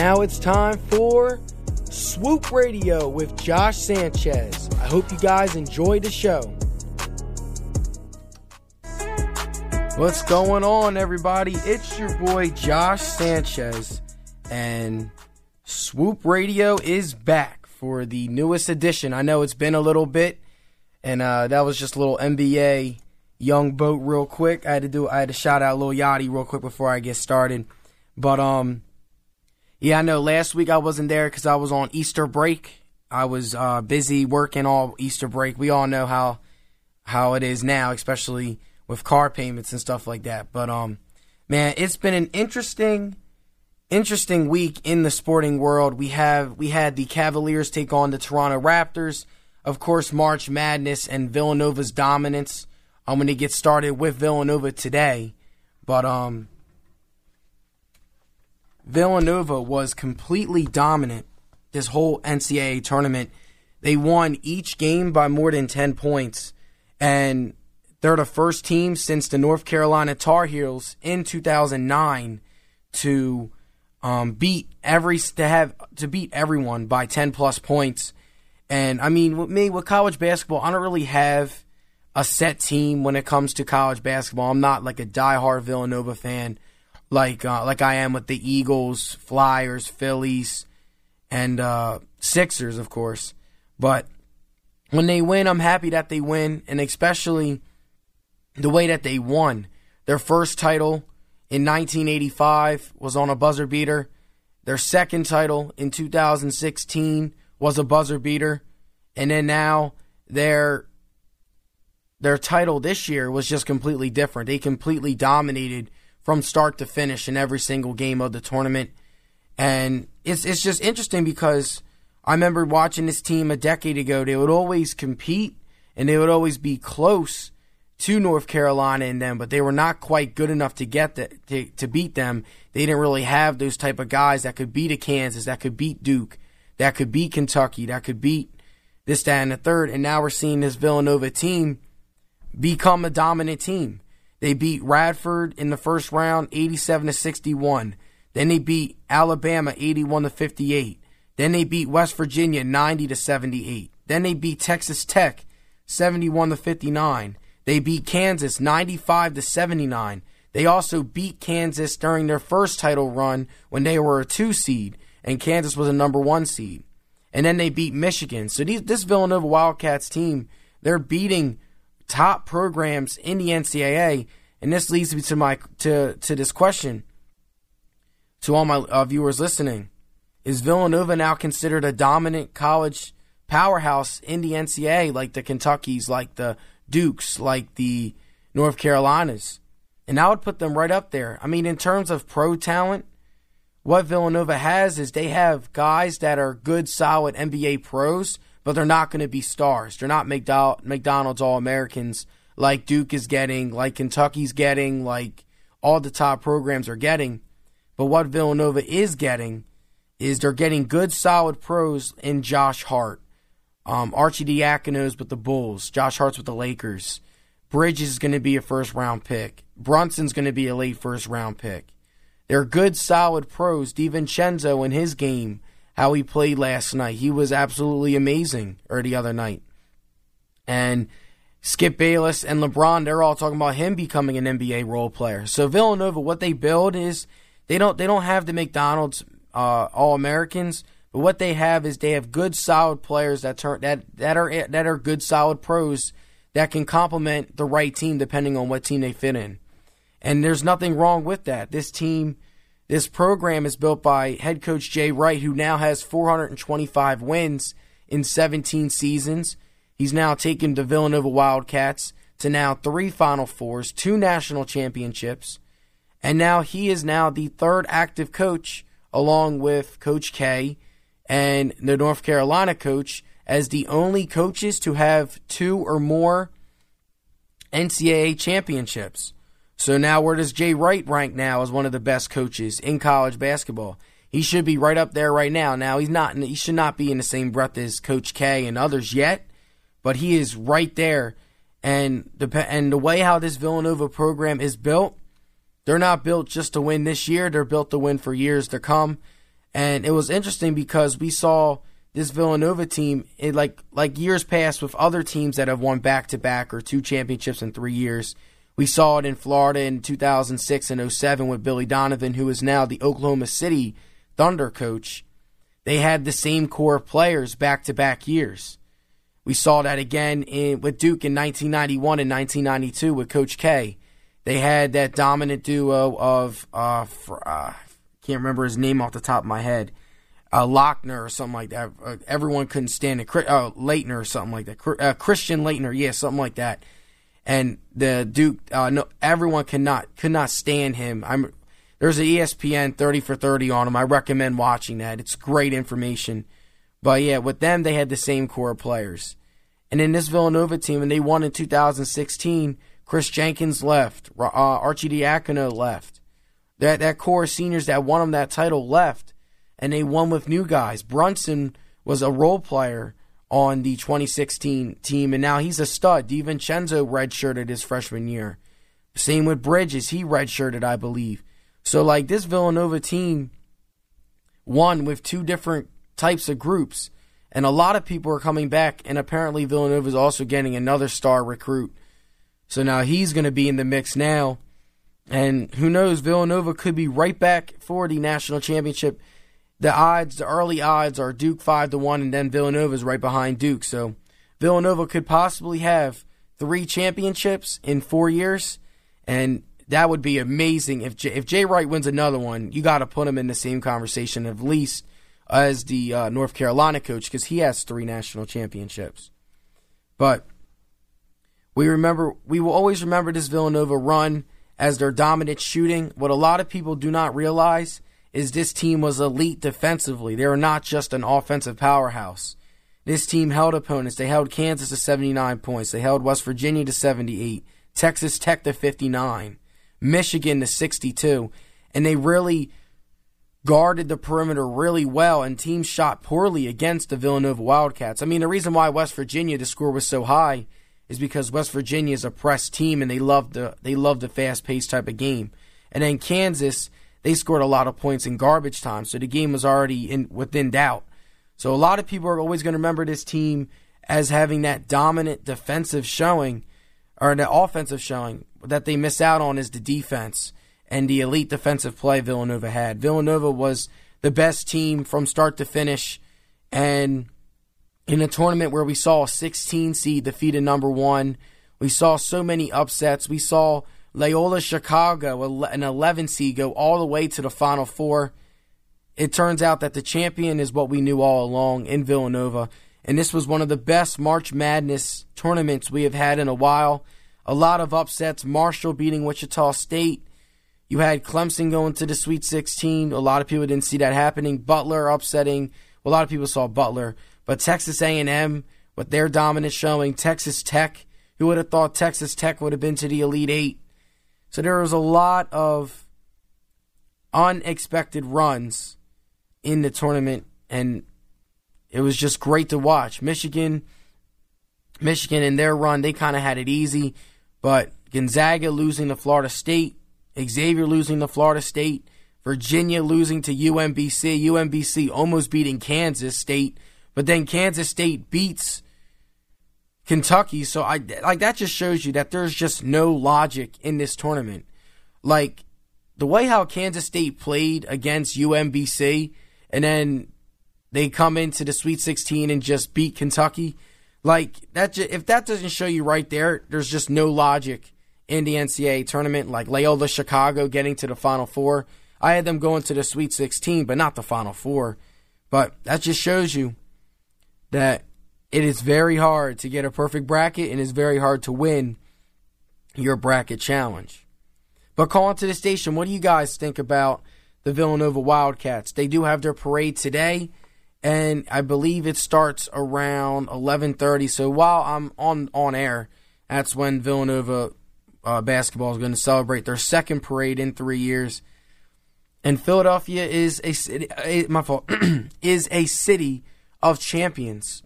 Now it's time for Swoop Radio with Josh Sanchez. I hope you guys enjoy the show. What's going on, everybody? It's your boy Josh Sanchez, and Swoop Radio is back for the newest edition. I know it's been a little bit, and that was just a little NBA Young Boat real quick. I had to shout out Lil Yachty real quick before I get started. But yeah, I know last week I wasn't there because I was on Easter break. I was busy working all Easter break. We all know how it is now, especially with car payments and stuff like that. But man, it's been an interesting week in the sporting world. We had the Cavaliers take on the Toronto Raptors. Of course, March Madness and Villanova's dominance. I'm going to get started with Villanova today, but Villanova was completely dominant this whole NCAA tournament. They won each game by more than 10 points, and they're the first team since the North Carolina Tar Heels in 2009 to beat everyone by 10-plus points. And, I mean, with college basketball, I don't really have a set team when it comes to college basketball. I'm not like a diehard Villanova fan like I am with the Eagles, Flyers, Phillies, and Sixers, of course. But when they win, I'm happy that they win, and especially the way that they won. Their first title in 1985 was on a buzzer beater. Their second title in 2016 was a buzzer beater. And then now their title this year was just completely different. They completely dominated from start to finish in every single game of the tournament. And it's just interesting because I remember watching this team a decade ago. They would always compete, and they would always be close to North Carolina and them, but they were not quite good enough to get to beat them. They didn't really have those type of guys that could beat a Kansas, that could beat Duke, that could beat Kentucky, that could beat this, that, and the third. And now we're seeing this Villanova team become a dominant team. They beat Radford in the first round 87-61. Then they beat Alabama 81-58. Then they beat West Virginia 90-78. Then they beat Texas Tech 71-59. They beat Kansas 95-79. They also beat Kansas during their first title run when they were a 2 seed and Kansas was a number 1 seed. And then they beat Michigan. So this Villanova Wildcats team, they're beating top programs in the NCAA, and this leads me to this question to all my viewers listening: is Villanova now considered a dominant college powerhouse in the NCAA, like the Kentuckys, like the Dukes, like the North Carolinas? And I would put them right up there. I mean, in terms of pro talent, what Villanova has is they have guys that are good, solid NBA pros, but they're not going to be stars. They're not McDonald's All-Americans like Duke is getting, like Kentucky's getting, like all the top programs are getting. But what Villanova is getting is they're getting good, solid pros in Josh Hart. Archie Diacono's with the Bulls. Josh Hart's with the Lakers. Bridges is going to be a first-round pick. Brunson's going to be a late first-round pick. They're good, solid pros. DiVincenzo in his game, how he played last night. He was absolutely amazing, or the other night. And Skip Bayless and LeBron, they're all talking about him becoming an NBA role player. So Villanova, what they build is they don't have the McDonald's All-Americans, but what they have is they have good, solid players that are good, solid pros that can complement the right team depending on what team they fit in. And there's nothing wrong with that. This program is built by head coach Jay Wright, who now has 425 wins in 17 seasons. He's now taken the Villanova Wildcats to now 3 Final Fours, 2 national championships, and now he is now the 3rd active coach, along with Coach K and the North Carolina coach, as the only coaches to have 2 or more NCAA championships. So now where does Jay Wright rank now as one of the best coaches in college basketball? He should be right up there right now. Now he should not be in the same breath as Coach K and others yet, but he is right there. And the way how this Villanova program is built, they're not built just to win this year. They're built to win for years to come. And it was interesting because we saw this Villanova team, it like years past with other teams that have won back-to-back or two championships in 3 years. We saw it in Florida in 2006 and 2007 with Billy Donovan, who is now the Oklahoma City Thunder coach. They had the same core of players back-to-back years. We saw that again with Duke in 1991 and 1992 with Coach K. They had that dominant duo of, I can't remember his name off the top of my head, Lochner or something like that. Everyone couldn't stand it. Leitner or something like that. Christian Leitner, yeah, something like that. And the Duke, no, everyone could not stand him. There's an ESPN 30 for 30 on him. I recommend watching that. It's great information. But, yeah, with them, they had the same core of players. And in this Villanova team, and they won in 2016, Chris Jenkins left. Archie Diacono left. That core of seniors that won them that title left. And they won with new guys. Brunson was a role player on the 2016 team, and now he's a stud. DiVincenzo redshirted his freshman year. Same with Bridges. He redshirted, I believe. So, like, this Villanova team won with two different types of groups, and a lot of people are coming back, and apparently Villanova's also getting another star recruit. So now he's going to be in the mix now, and who knows, Villanova could be right back for the national championship. The early odds are Duke 5-1, and then Villanova's right behind Duke. So Villanova could possibly have 3 championships in 4 years, and that would be amazing. If Jay Wright wins another one, you got to put him in the same conversation at least as the North Carolina coach, because he has 3 national championships. But we will always remember this Villanova run as their dominant shooting. What a lot of people do not realize is this team was elite defensively. They were not just an offensive powerhouse. This team held opponents. They held Kansas to 79 points. They held West Virginia to 78, Texas Tech to 59, Michigan to 62, and they really guarded the perimeter really well, and teams shot poorly against the Villanova Wildcats. I mean, the reason why West Virginia, the score was so high, is because West Virginia is a press team, and they love the fast-paced type of game. And then Kansas, they scored a lot of points in garbage time, so the game was already within doubt. So a lot of people are always going to remember this team as having that dominant defensive showing, or the offensive showing that they miss out on is the defense and the elite defensive play Villanova had. Villanova was the best team from start to finish, and in a tournament where we saw a 16 seed defeated No. 1, we saw so many upsets. We saw Loyola Chicago, an 11 seed, go all the way to the Final Four. It turns out that the champion is what we knew all along in Villanova, and this was one of the best March Madness tournaments we have had in a while. A lot of upsets, Marshall beating Wichita State. You had Clemson going to the Sweet 16. A lot of people didn't see that happening. Butler upsetting. Well, a lot of people saw Butler. But Texas A&M, with their dominant showing, Texas Tech. Who would have thought Texas Tech would have been to the Elite Eight? So there was a lot of unexpected runs in the tournament, and it was just great to watch. Michigan in their run, they kind of had it easy, but Gonzaga losing to Florida State, Xavier losing to Florida State, Virginia losing to UMBC, UMBC almost beating Kansas State, but then Kansas State beats Kentucky, so that just shows you that there's just no logic in this tournament. Like, the way how Kansas State played against UMBC, and then they come into the Sweet 16 and just beat Kentucky, like, if that doesn't show you right there, there's just no logic in the NCAA tournament. Like, Loyola Chicago getting to the Final Four. I had them going to the Sweet 16, but not the Final Four. But that just shows you that it is very hard to get a perfect bracket, and it's very hard to win your bracket challenge. But call into the station. What do you guys think about the Villanova Wildcats? They do have their parade today, and I believe it starts around 11:30. So while I'm on air, that's when Villanova basketball is going to celebrate their second parade in 3 years. And Philadelphia is a city. Is a city of champions.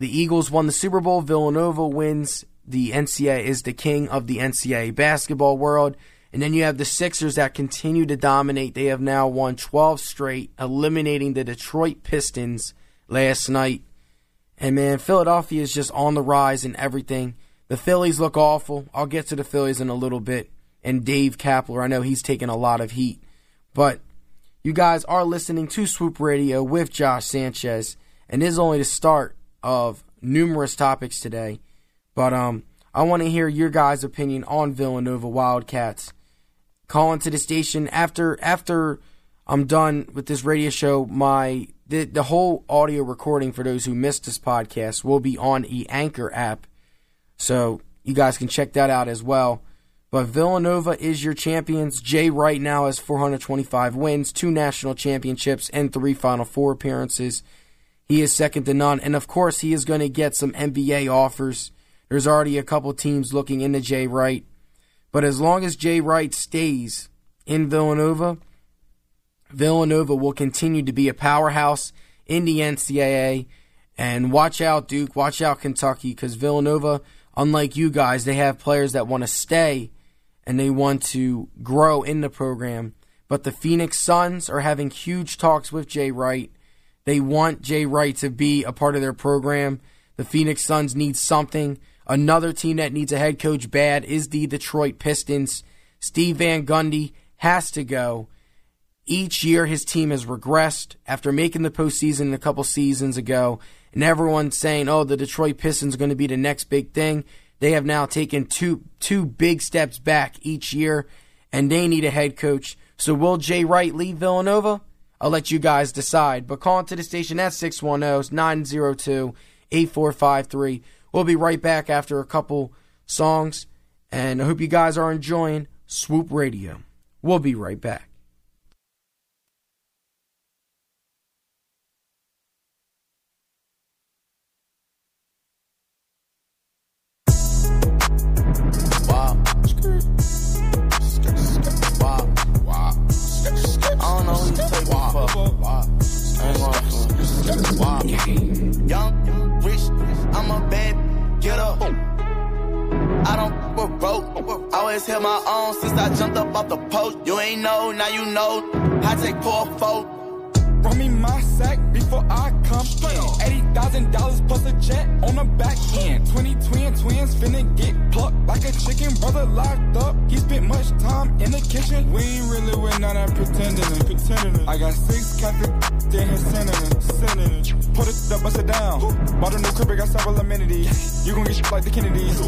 The Eagles won the Super Bowl. Villanova wins the NCAA, is the king of the NCAA basketball world. And then you have the Sixers that continue to dominate. They have now won 12 straight, eliminating the Detroit Pistons last night. And, man, Philadelphia is just on the rise in everything. The Phillies look awful. I'll get to the Phillies in a little bit. And Dave Kapler, I know he's taking a lot of heat. But you guys are listening to Swoop Radio with Josh Sanchez. And this is only the start of numerous topics today. But I want to hear your guys' opinion on Villanova Wildcats. Call into the station after I'm done with this radio show. The whole audio recording for those who missed this podcast will be on the Anchor app, so you guys can check that out as well. But Villanova is your champions. Jay Wright now has 425 wins, 2 national championships, and 3 Final Four appearances. He is second to none, and of course he is going to get some NBA offers. There's already a couple teams looking into Jay Wright, but as long as Jay Wright stays in Villanova, Villanova will continue to be a powerhouse in the NCAA. And watch out, Duke. Watch out, Kentucky. Because Villanova, unlike you guys, they have players that want to stay and they want to grow in the program. But the Phoenix Suns are having huge talks with Jay Wright. They want Jay Wright to be a part of their program. The Phoenix Suns need something. Another team that needs a head coach bad is the Detroit Pistons. Steve Van Gundy has to go. Each year his team has regressed after making the postseason a couple seasons ago, and everyone's saying, oh, the Detroit Pistons are going to be the next big thing. They have now taken two big steps back each year, and they need a head coach. So will Jay Wright leave Villanova? I'll let you guys decide. But call into the station at 610-902-8453. We'll be right back after a couple songs, and I hope you guys are enjoying Swoop Radio. We'll be right back. Young, rich, I'm a bad, get up. I don't work broke. Always held my own since I jumped up off the post. You ain't know, now you know. I take poor folk. Run me my sack before I complain. $80,000 plus a jet on the back end. 20 twins finna get plucked like a chicken. Brother locked up, he spent much time in the kitchen. We ain't really with none of pretending. I got 6 cats, then he's sending. Put it up, bust it down. Bought a new crib, I got several amenities. You gon' get shit like the Kennedys.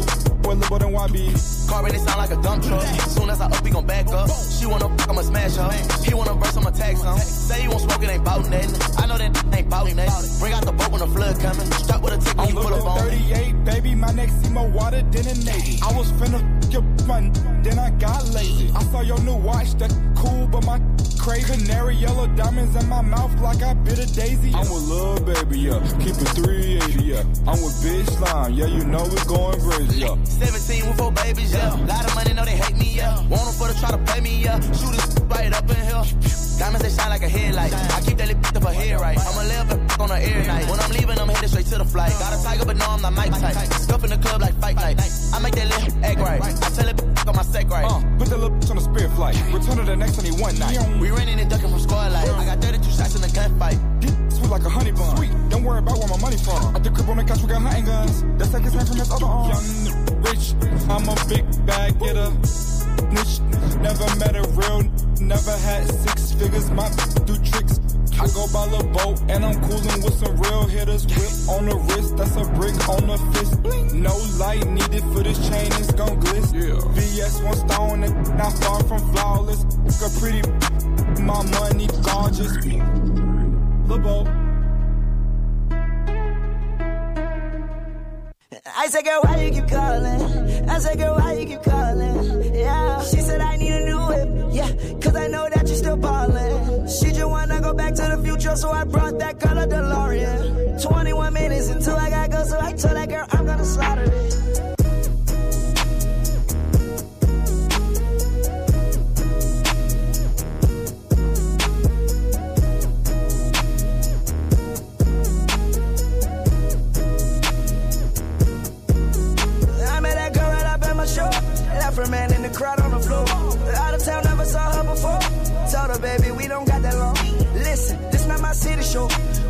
Boy, little boy, than YB. Car really sound like a dump truck. Soon as I up, we gon' back up. She wanna fuck, I'ma smash her. He wanna burst, I'ma tax him. Say you won't smoke, it ain't bout nothing. I know that ain't bout nothing. Bring out the boat when the flood coming. Stop with a tick when you pull up on 38, baby, my neck see more water than a Navy. I was finna your fun, then I got lazy. I saw your new watch, that cool, but my crazy. Canary yellow diamonds in my mouth like I bit a daisy. I'm with love, baby, yeah. Keep it 380, yeah. I'm with bitch slime, yeah, you know we going crazy, yeah. 17 with 4 babies, yeah. Lot of money, know they hate me, yeah. Want them for to try to play me, yeah. Shoot this right up in here. Diamonds, they shine like a headlight. I keep that lip up her head right. I'ma live the on her air night. When I'm leaving, I'm headed straight to the flight. Got a tiger, but no, I'm not Mike type. Stuff in the club like fight night. I make that lip act right. I tell it on my sack right. Put that lip on the spirit flight. Return to the next only one night. We running and ducking from squad life. I got 32 shots in the gunfight. Sweet like a honey bun. Sweet. Don't worry about where my money from. At the crib on the couch, we got handguns. That's like his hand from his other arm. Young, rich, I'm a big bag getter. Never met a real, never had 6 figures, my do tricks. I go by LeBeau and I'm cooling with some real hitters. Whip on the wrist, that's a brick on the fist. Bling. No light needed for this chain, it's gon' glitz. Yeah. VS one stone and not far from flawless. A pretty, my money gorgeous. LeBeau. I said, girl, why you keep calling? I said, girl, why you keep calling? Yeah. She said, I need a new whip. Yeah, cause I know that you're still ballin'. She just wanna go back to the future, so I brought that color DeLorean. 21 minutes until I gotta go, so I told that girl I'm gonna slaughter it. Man in the crowd on the floor. Minnesota, baby, we don't got that long. Listen, this not my city show,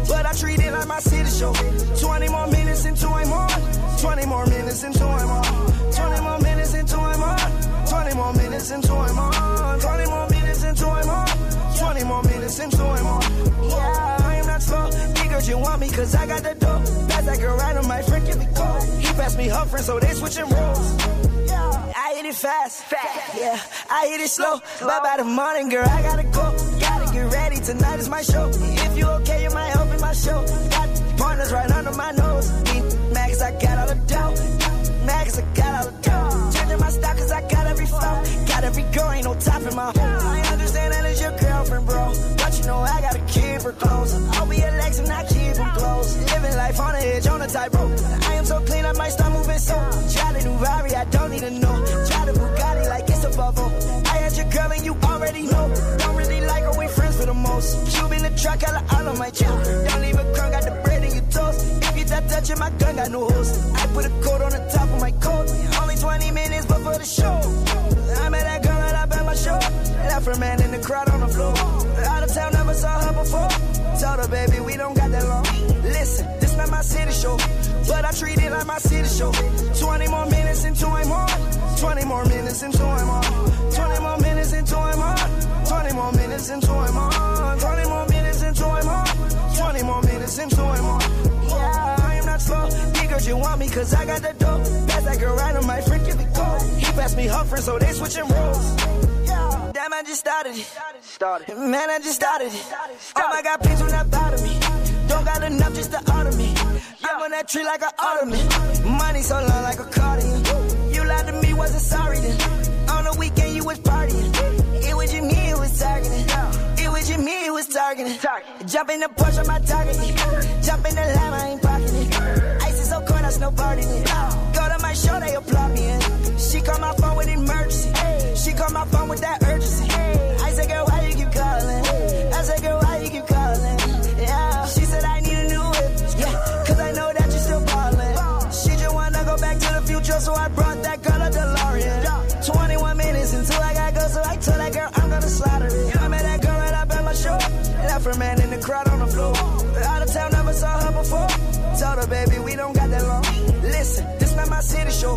but I treat it like my city show. 20 more minutes into I'm on. 20 more minutes into I'm on. 20 more minutes into I'm on. 20 more minutes into I'm on. 20 more minutes into I'm on. 20 more minutes into I'm on. Yeah, I am not slow. Niggas, you want me, cause I got the dope. Pass that girl right on my friend, give me cold. He passed me her friend, so they switching roles. I hit it fast, fast, yeah, I hit it slow, bye-bye the morning, girl, I gotta go, gotta get ready, tonight is my show, if you okay, you might help in my show, got partners right under my nose, need Max, I got all the dough, Max, I got all the dough, changing my style, cause I got every flow, got every girl, ain't no top in my home, I understand that it's your girlfriend, bro, but you know I gotta keep her close, I'll be a Lex and I keep her close, living life on the edge, on the tightrope, I am so clean, I might start moving so, try the new Rari, I don't need to know. Try to Bugatti like it's a bubble. I had your girl and you already know. Don't really like her, we friends for the most. You in the truck, I like all of my chill. Don't leave a crumb, got the bread in your toast. If you start touching my gun, got no host. I put a coat on the top of my coat. Only 20 minutes before the show. I met that girl right up at my show. Left her man in the crowd on the floor. Out of town, never saw her before. Told her, baby, we don't got that long. Listen, this not my city show, but I treat it like my city show. 20 more minutes into I'm on. 20 more minutes into I'm on. 20 more minutes into I'm on. 20 more minutes into I'm on. 20 more minutes into I'm on. 20 more minutes into I'm on. Yeah, I am not slow. Niggas, you want me, cause I got the dope. Pass that girl right on my friend, give me cold. He passed me her friend, so they switching roles. Damn, I just started. Man, I just started. Oh my God, please do not bother me. Don't got enough just to order me. I'm on that tree like an ottoman. Money so long like a cardigan. You lied to me, wasn't sorry then. On the weekend you was partying. It was you, me, it was targeting. It was you, me, it was targeting. Jump in the Porsche, I'm not targeting. Jump in the lamb, I ain't pocketing. Ice is so cold, I snowboarding it. Go to my show, they applaud me in. She call my phone with emergency. She call my phone with that urgency. I said, girl, why you keep calling? I said, girl, why you keep calling? Yeah. She said, I need a new whip. Yeah, cause I know that you're still ballin'. She just wanna go back to the future, so I brought that girl a DeLorean. 21 minutes until I gotta go, so I told that girl I'm gonna slaughter it. I met that girl right up at my show. Left her man in the crowd on the floor. Out of town, never saw her before. Told her, baby, we don't got that long. Listen, this not my city show,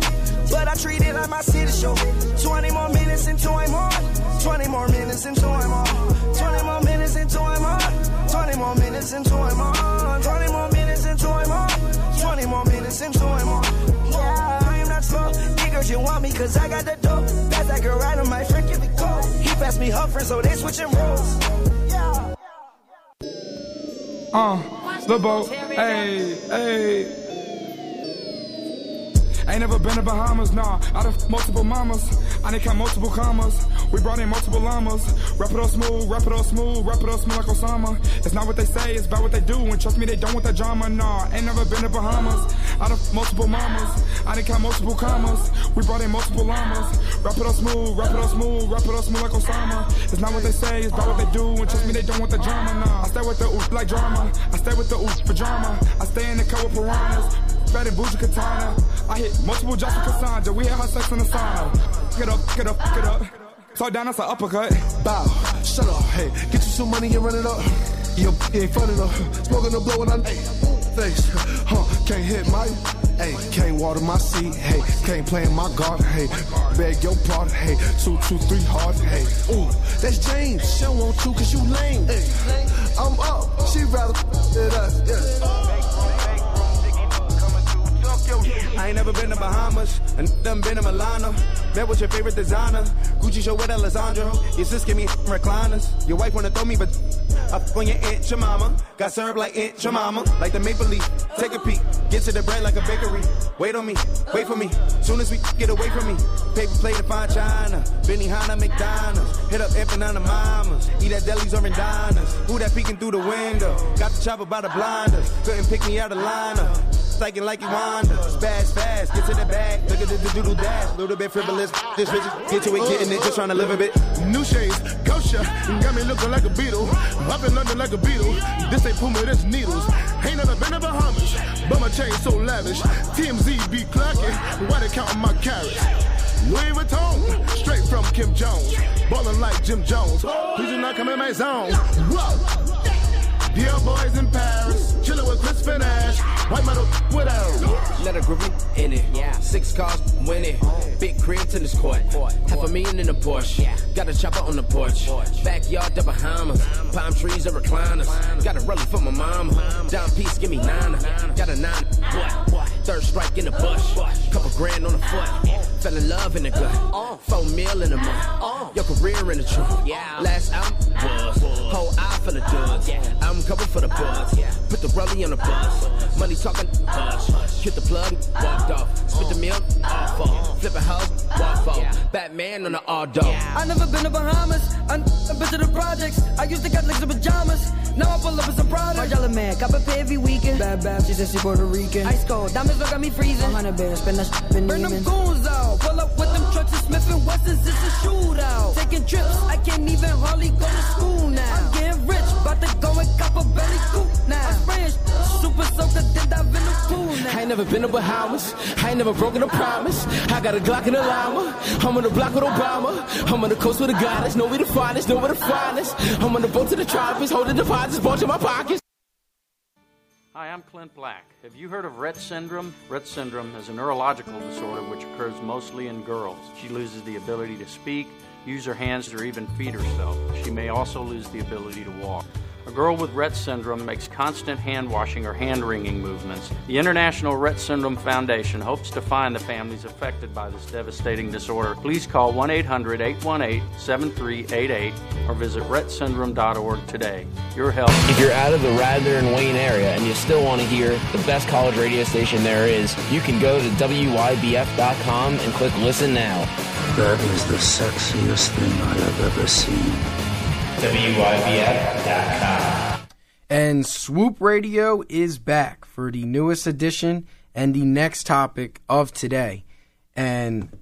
but I treat it like my city show. 20 more minutes into I'm on. 20 more minutes into I'm on. 20 more minutes into I'm on. 20 more minutes into I'm on. 20 more minutes into I'm on. 20 more minutes into I'm on. Yeah, I am not slow. Niggas, you want me, cause I got the dope. Pass that girl right on my friend, give me cold. He passed me her friend, so they switching roles. Yeah. The boat, hey. Ain't never been to Bahamas, nah. Out of multiple mamas, I done count multiple commas. We brought in multiple llamas. Rap it all smooth, rap it all smooth, rap it all smooth like Osama. It's not what they say, it's about what they do. And trust me, they don't want that drama, nah. Ain't never been to Bahamas. Out of multiple mamas, I done count multiple commas. We brought in multiple llamas. Rap it all smooth, rap it all smooth, rap it all smooth like Osama. It's not what they say, it's about what they do. And trust me, they don't want that drama, nah. I stay with the oof like drama. I stay with the oof for drama. I stay in the car with piranhas. Fat and bougie katana. I hit multiple jobs with Cassandra. We had her sex in the sauna. Get up, get up, get up. So down, that's an uppercut. Bow, shut up, hey. Get you some money and run it up. You ain't fun enough. Smoking the blow and I'm thanks. Can't hit my, hey. Can't water my seat, hey. Can't play in my garden, hey. Beg your pardon, hey. 2, 2, 3 hard, hey. Ooh, that's James. She don't want you cause you lame, hey. I'm up. She rather than us, yeah. I ain't never been to Bahamas, and done been to Milano. That was your favorite designer. Gucci show with Alessandro. Your sis give me recliners. Your wife wanna throw me, but I on your Aunt Jemima. Got served like Aunt Jemima. Like the Maple Leaf, take a peek. Get to the bread like a bakery. Wait on me, wait for me. Soon as we get away from me. Paper plate to fine China. Benihana, McDonald's. Hit up Empanada Mamas. Eat at delis or Rendana's. Who that peeking through the window? Got the chopper by the blinders. Couldn't pick me out of lineup. Like it like you wander, spaz, fast, get to the bag, look at the doodle dash, little bit frivolous, this bitch, get to it, getting it, just trying to live a bit. New shades, kosher, got me looking like a beetle, up in London like a beetle, this ain't Puma, this needles, ain't never been to Bahamas, but my chain so lavish, TMZ be clocking, why they counting my carrots? Louis Vuitton, straight from Kim Jones. Ballin' like Jim Jones. Please do not come in my zone. Whoa. Dear boys in Paris, chillin' with Chris Finnash. White metal with arrows. Let a groovy in it. Yeah. 6 cars, win it. Big crib tennis court. $500,000 in a Porsche. Yeah. Got a chopper on the porch. Backyard double hammers. Palm trees and recliners. Got a rally for my mama. Down piece, give me nine. Got a 9. What? Third strike in the bush. Couple grand on the foot. Fell in love in the gut. 4 mil in a month. Your career in the truth. Last album was whole eye for the dudes. I'm coming for the buzz. Put the rally on the bus. Money talking, hush. Hit the plug, walked off. Spit the milk, off off. Flip a house, walk off. Batman on the all dog. I never been to Bahamas. I'm been to the projects. I used to cut legs in pajamas. Now I pull up with some products. My yellow man, cop a pay every weekend. Bad bad, she says she Puerto Rican. Ice cold, diamonds look at me freezing. 100 bears, spend that shit been burn them goons out. Pull up with them trucks and Smith and Wessons. It's a shootout. Taking trips, I can't even hardly go to school now. I'm getting rich, about to go and cop a belly coop now. I'm French, super soaker, then dive in the pool now. I ain't never been to Bahamas. I ain't never broken a promise. I got a Glock and a llama. I'm on the block with Obama. I'm on the coast with a goddess. Know we the finest, know we the finest. I'm on the boat to the tropics, holding deposits, bunch in my pockets. Hi, I'm Clint Black. Have you heard of Rett syndrome? Rett syndrome is a neurological disorder which occurs mostly in girls. She loses the ability to speak, use her hands, or even feed herself. She may also lose the ability to walk. A girl with Rett syndrome makes constant hand-washing or hand-wringing movements. The International Rett Syndrome Foundation hopes to find the families affected by this devastating disorder. Please call 1-800-818-7388 or visit rettsyndrome.org today. Your help. If you're out of the Radnor and Wayne area and you still want to hear the best college radio station there is, you can go to WYBF.com and click Listen Now. That is the sexiest thing I have ever seen. WYBF.com. And Swoop Radio is back for the newest edition and the next topic of today. And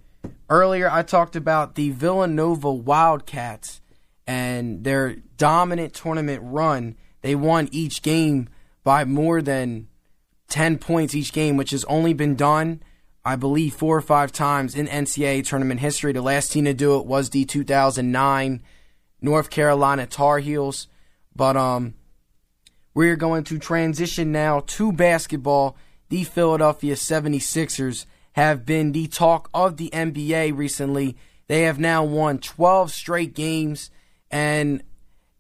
earlier I talked about the Villanova Wildcats and their dominant tournament run. They won each game by more than 10 points each game, which has only been done, I believe, 4 or 5 times in NCAA tournament history. The last team to do it was the 2009 North Carolina Tar Heels. But we're going to transition now to basketball. The Philadelphia 76ers have been the talk of the NBA recently. They have now won 12 straight games and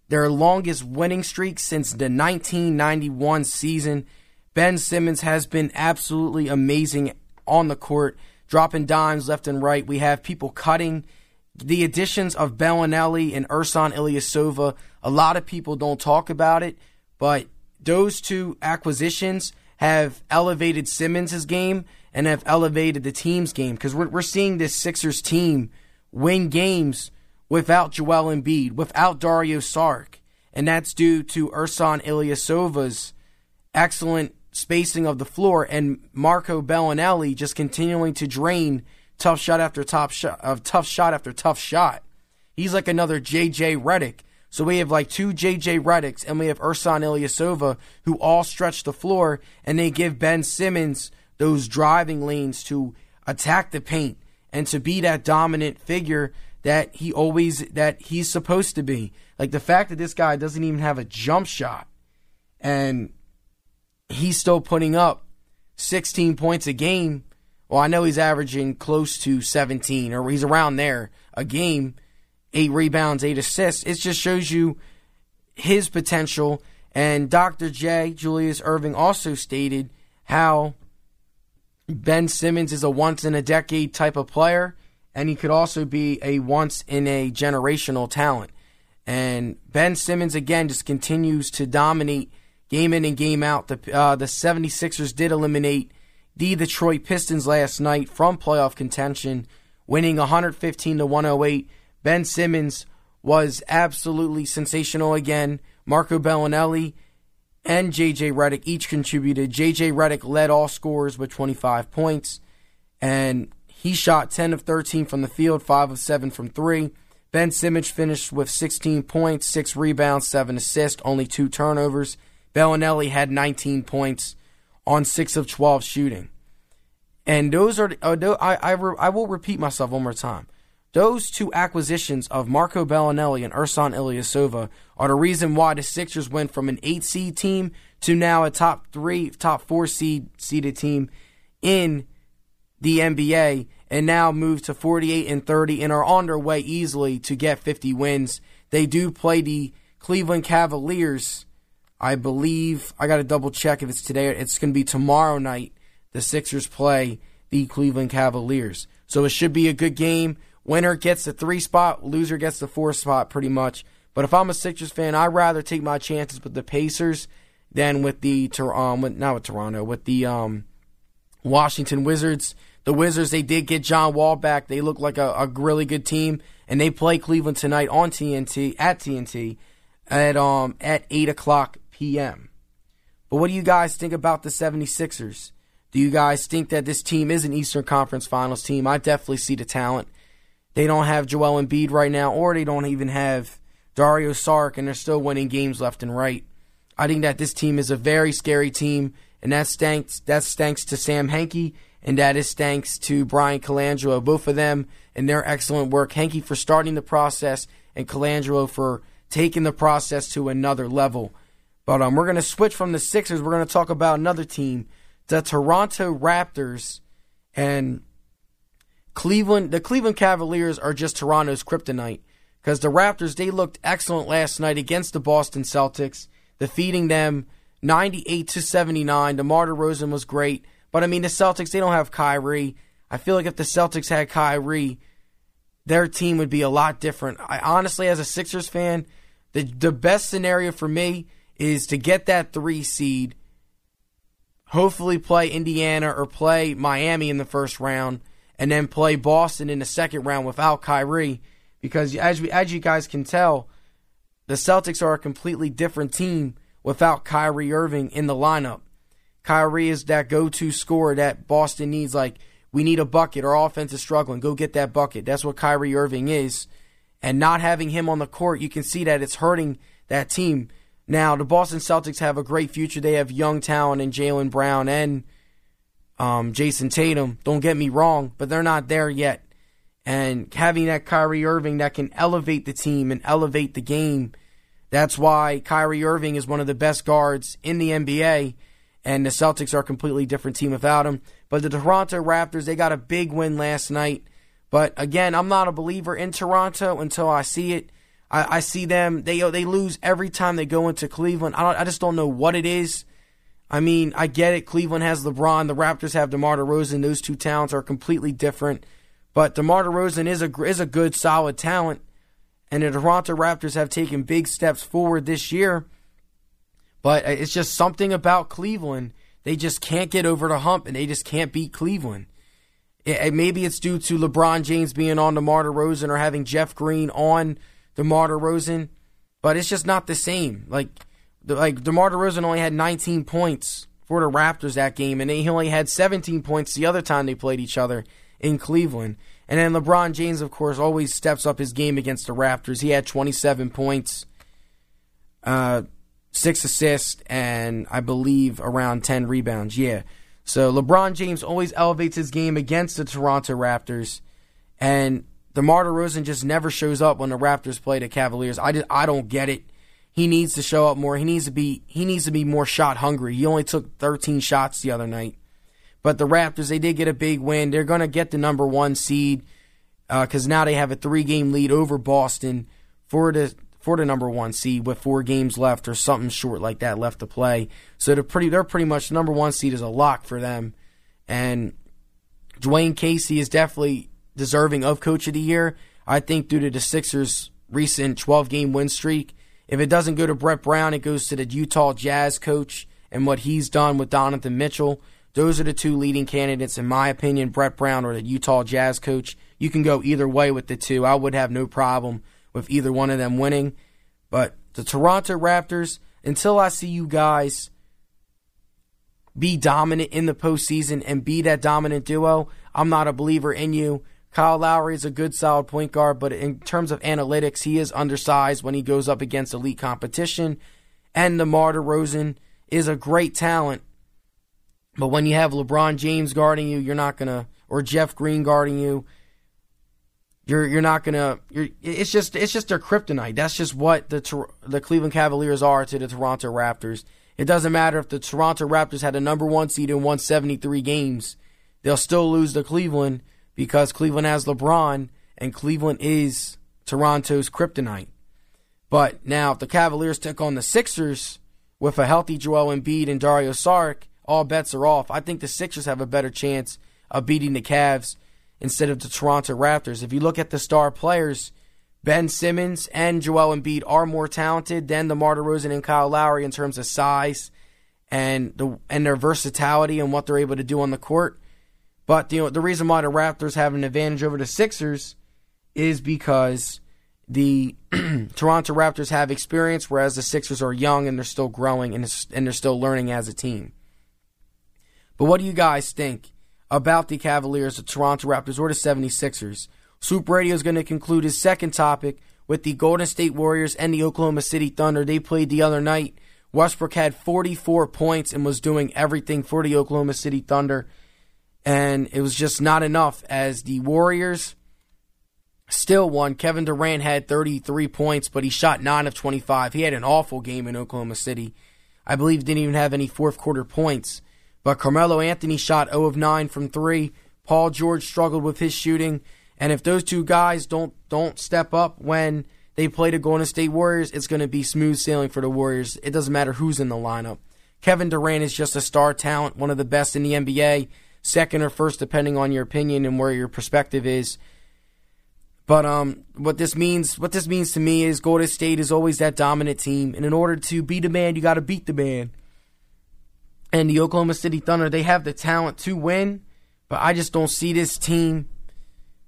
their longest winning streak since the 1991 season. Ben Simmons has been absolutely amazing on the court, dropping dimes left and right. We have people cutting. The additions of Bellinelli and Ersan Ilyasova, a lot of people don't talk about it, but those two acquisitions have elevated Simmons' game and have elevated the team's game, because we're seeing this Sixers team win games without Joel Embiid, without Dario Saric, and that's due to Ersan Ilyasova's excellent spacing of the floor and Marco Bellinelli just continuing to drain tough shot after tough shot. He's like another J.J. Redick. So we have like 2 J.J. Reddicks, and we have Ersan Ilyasova, who all stretch the floor, and they give Ben Simmons those driving lanes to attack the paint and to be that dominant figure that he's supposed to be. Like the fact that this guy doesn't even have a jump shot, and he's still putting up 16 points a game. Well, I know he's averaging close to 17, or he's around there a game, 8 rebounds, 8 assists. It just shows you his potential. And Dr. J, Julius Erving, also stated how Ben Simmons is a once-in-a-decade type of player, and he could also be a once-in-a-generational talent. And Ben Simmons, again, just continues to dominate game in and game out. The 76ers did eliminate the Detroit Pistons last night from playoff contention, winning 115-108. Ben Simmons was absolutely sensational again. Marco Bellinelli and J.J. Redick each contributed. J.J. Redick led all scorers with 25 points, and he shot 10 of 13 from the field, 5 of 7 from 3. Ben Simmons finished with 16 points, 6 rebounds, 7 assists, only 2 turnovers. Bellinelli had 19 points on 6 of 12 shooting. And those are, I will repeat myself one more time. Those two acquisitions of Marco Bellinelli and Ersan Ilyasova are the reason why the Sixers went from an 8-seed team to now a top 4 seeded team in the NBA, and now move to 48-30 and are on their way easily to get 50 wins. They do play the Cleveland Cavaliers, I believe. I got to double check if it's today. It's going to be tomorrow night. The Sixers play the Cleveland Cavaliers. So it should be a good game. Winner gets the 3 spot, loser gets the 4 spot pretty much. But if I'm a Sixers fan, I'd rather take my chances with the Pacers than with the Washington Wizards. The Wizards, they did get John Wall back. They look like a really good team, and they play Cleveland tonight on TNT at 8 o'clock p.m. But what do you guys think about the 76ers? Do you guys think that this team is an Eastern Conference Finals team? I definitely see the talent. They don't have Joel Embiid right now, or they don't even have Dario Saric, and they're still winning games left and right. I think that this team is a very scary team, and that's thanks to Sam Hinkie, and that is thanks to Brian Colangelo, both of them and their excellent work. Hinkie for starting the process, and Colangelo for taking the process to another level. But we're going to switch from the Sixers. We're going to talk about another team, the Toronto Raptors, and Cleveland. The Cleveland Cavaliers are just Toronto's kryptonite, because the Raptors, they looked excellent last night against the Boston Celtics, defeating them 98-79. DeMar DeRozan was great, but I mean the Celtics, they don't have Kyrie. I feel like if the Celtics had Kyrie, their team would be a lot different. I honestly, as a Sixers fan, the best scenario for me is to get that 3 seed, hopefully play Indiana or play Miami in the first round, and then play Boston in the second round without Kyrie, because as you guys can tell, the Celtics are a completely different team without Kyrie Irving in the lineup. Kyrie is that go-to scorer that Boston needs. Like, we need a bucket, our offense is struggling, go get that bucket. That's what Kyrie Irving is. And not having him on the court, you can see that it's hurting that team. Now, the Boston Celtics have a great future. They have young talent in Jaylen Brown and Jason Tatum, don't get me wrong, but they're not there yet. And having that Kyrie Irving that can elevate the team and elevate the game, that's why Kyrie Irving is one of the best guards in the NBA, and the Celtics are a completely different team without him. But the Toronto Raptors, they got a big win last night. But again, I'm not a believer in Toronto until I see it. I see them, they lose every time they go into Cleveland. I just don't know what it is. I mean, I get it. Cleveland has LeBron. The Raptors have DeMar DeRozan. Those two talents are completely different. But DeMar DeRozan is a good, solid talent. And the Toronto Raptors have taken big steps forward this year. But it's just something about Cleveland. They just can't get over the hump, and they just can't beat Cleveland. Maybe it's due to LeBron James being on DeMar DeRozan, or having Jeff Green on DeMar DeRozan. But it's just not the same. Like DeMar DeRozan only had 19 points for the Raptors that game, and he only had 17 points the other time they played each other in Cleveland. And then LeBron James, of course, always steps up his game against the Raptors. He had 27 points, 6 assists, and I believe around 10 rebounds. Yeah. So LeBron James always elevates his game against the Toronto Raptors, and DeMar DeRozan just never shows up when the Raptors play the Cavaliers. I don't get it. He needs to show up more. He needs to be more shot hungry. He only took 13 shots the other night. But the Raptors, they did get a big win. They're going to get the number 1 seed, because now they have a 3-game lead over Boston for the number 1 seed with 4 games left, or something short like that left to play. So they're pretty much number 1 seed is a lock for them. And Dwayne Casey is definitely deserving of Coach of the Year. I think due to the Sixers' recent 12-game win streak, if it doesn't go to Brett Brown, it goes to the Utah Jazz coach and what he's done with Donovan Mitchell. Those are the two leading candidates, in my opinion, Brett Brown or the Utah Jazz coach. You can go either way with the two. I would have no problem with either one of them winning. But the Toronto Raptors, until I see you guys be dominant in the postseason and be that dominant duo, I'm not a believer in you. Kyle Lowry is a good, solid point guard, but in terms of analytics, he is undersized when he goes up against elite competition. And DeMar DeRozan is a great talent, But when you have LeBron James guarding you, you're not gonna, or Jeff Green guarding you, it's just their kryptonite. That's just what the Cleveland Cavaliers are to the Toronto Raptors. It doesn't matter if the Toronto Raptors had the number one seed and won 73 games. They'll still lose to Cleveland because Cleveland has LeBron and Cleveland is Toronto's kryptonite. But now if the Cavaliers took on the Sixers with a healthy Joel Embiid and Dario Saric, all bets are off. I think the Sixers have a better chance of beating the Cavs instead of the Toronto Raptors. If you look at the star players, Ben Simmons and Joel Embiid are more talented than DeMar DeRozan and Kyle Lowry in terms of size and their versatility and what they're able to do on the court. But the reason why the Raptors have an advantage over the Sixers is because the Toronto Raptors have experience, whereas the Sixers are young and they're still growing and they're still learning as a team. But what do you guys think about the Cavaliers, the Toronto Raptors, or the 76ers? Swoop Radio is going to conclude his second topic with the Golden State Warriors and the Oklahoma City Thunder. They played the other night. Westbrook had 44 points and was doing everything for the Oklahoma City Thunder. And it was just not enough as the Warriors still won. Kevin Durant had 33 points, but he shot 9 of 25. He had an awful game in Oklahoma City. I believe didn't even have any fourth quarter points. But Carmelo Anthony shot 0 of 9 from 3. Paul George struggled with his shooting. And if those two guys don't step up when they play the Golden State Warriors, it's going to be smooth sailing for the Warriors. It doesn't matter who's in the lineup. Kevin Durant is just a star talent, one of the best in the NBA, second or first depending on your opinion and where your perspective is. But what this means to me is Golden State is always that dominant team. And in order to be the man, you got to beat the man. And the Oklahoma City Thunder, they have the talent to win, but I just don't see this team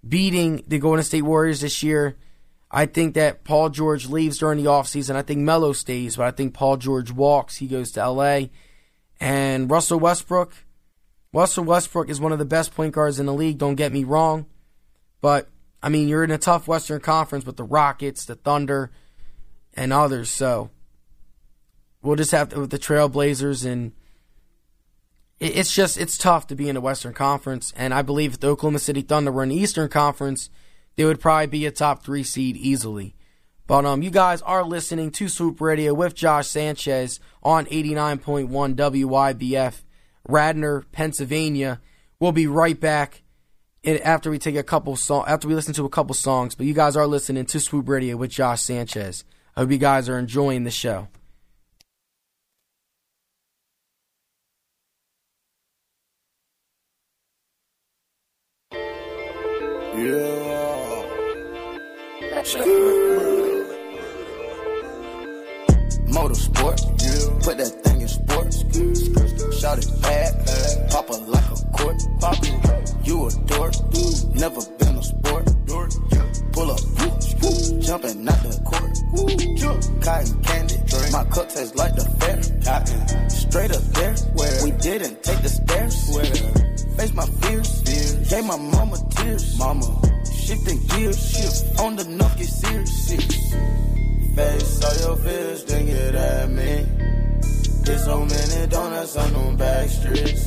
beating the Golden State Warriors this year. I think that Paul George leaves during the offseason. I think Melo stays, but I think Paul George walks. He goes to L.A. And Russell Westbrook is one of the best point guards in the league, don't get me wrong. But, I mean, you're in a tough Western Conference with the Rockets, the Thunder, and others. So, we'll just have to, with the Trailblazers and... It's tough to be in the Western Conference, and I believe if the Oklahoma City Thunder were in the Eastern Conference, they would probably be a top 3 seed easily. But you guys are listening to Swoop Radio with Josh Sanchez on 89.1 WYBF, Radnor, Pennsylvania. We'll be right back after we take after we listen to a couple songs. But you guys are listening to Swoop Radio with Josh Sanchez. I hope you guys are enjoying the show. Yeah. Motorsport, yeah. Put that thing in sports. Shout it bad, pop her like a court. You a dork, never been a sport. Pull up, jumping out the court. Cotton candy, my cup tastes like the fair. Straight up there, we didn't take the stairs. Face my fears, gave my mama tears. Mama, shifting gears, shift on the knock, get serious. Face all your fears, then get at me. Get so many donuts on them back streets.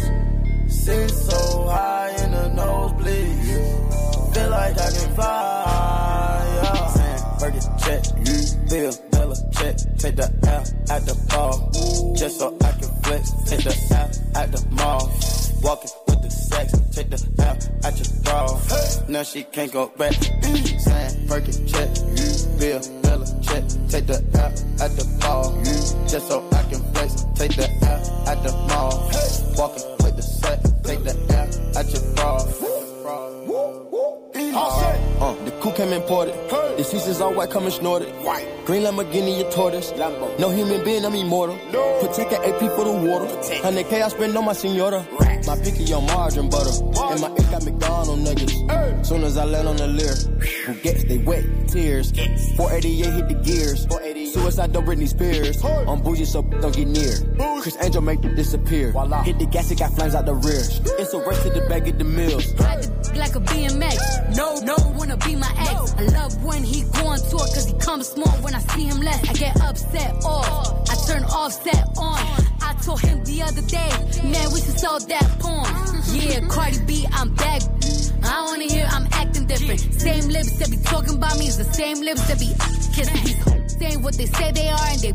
Sit so high in the nosebleeds. Feel like I can fly. Yeah. Burger check, Bill Bella check. Take the L at the ball, just so I can flex. Take the L at the mall, walking. Sex, take the L out your bra. Hey. Now she can't go back. Sign, Perkin, check. Bill, Bella, check. Take the L out the ball. Just so I can flex. Take the L out the mall. Hey. Walking with the set. Take the L out your bra. The coup came imported. Hey. The seasons all white, coming snorted. White. Green Lamborghini, your tortoise. Lambo. No human being, I'm immortal. No. Protect an AP for the water. 100K I spend on my senora. Right. My pinky on margarine butter. And my ink got McDonald's nuggets. Hey. Soon as I land on the lyre, who gets they wet? Tears. Yes. 488 hit the gears. 488. Suicide don't Britney Spears. Hey. I'm bougie, so don't get near. Bougie. Chris Angel make it disappear. Voila. Hit the gas, it got flames out the rear. Hey. It's a race to the back of the mills. Like a BMX. Hey. No wanna be my ex. No. I love when he go on tour, cause he comes small when I see him less. I get upset off, I turn offset on. I I told him the other day, man, we should sell that porn. Yeah, Cardi B, I'm back. I wanna hear I'm acting different. Same lips that be talking about me is the same lips that be kissing me. Saying what they say they are and they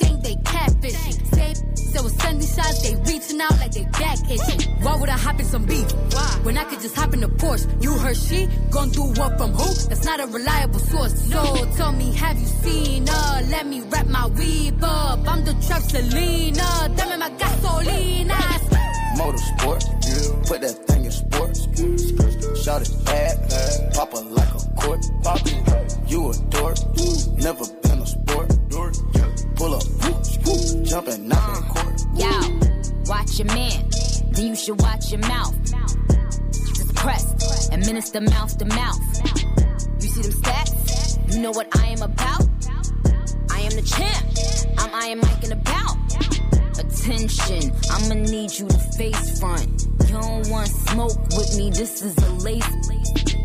think they catfish. Same that was sending shots, they reaching out like they back itch. Why would I hop in some beef? Why? When I could just hop in a Porsche. You heard she gon' do what from who? That's not a reliable source. So tell me, have you seen her? Let me wrap my weave up. I'm the trap Selena. Them in my gasolina. Motorsport, yeah. Put that thing in sports. Shout it bad, bad. Pop her like a court. Pop it, hey. You a dork, never been a sport. Dork. Yeah. Pull up, jumping out the court. Yo, watch your man, then you should watch your mouth. Suppress, administer mouth to mouth. You see them stats? You know what I am about? I am the champ. I'm Iron Mike and about. Attention, I'ma need you to face front. You don't want smoke with me, this is a lace.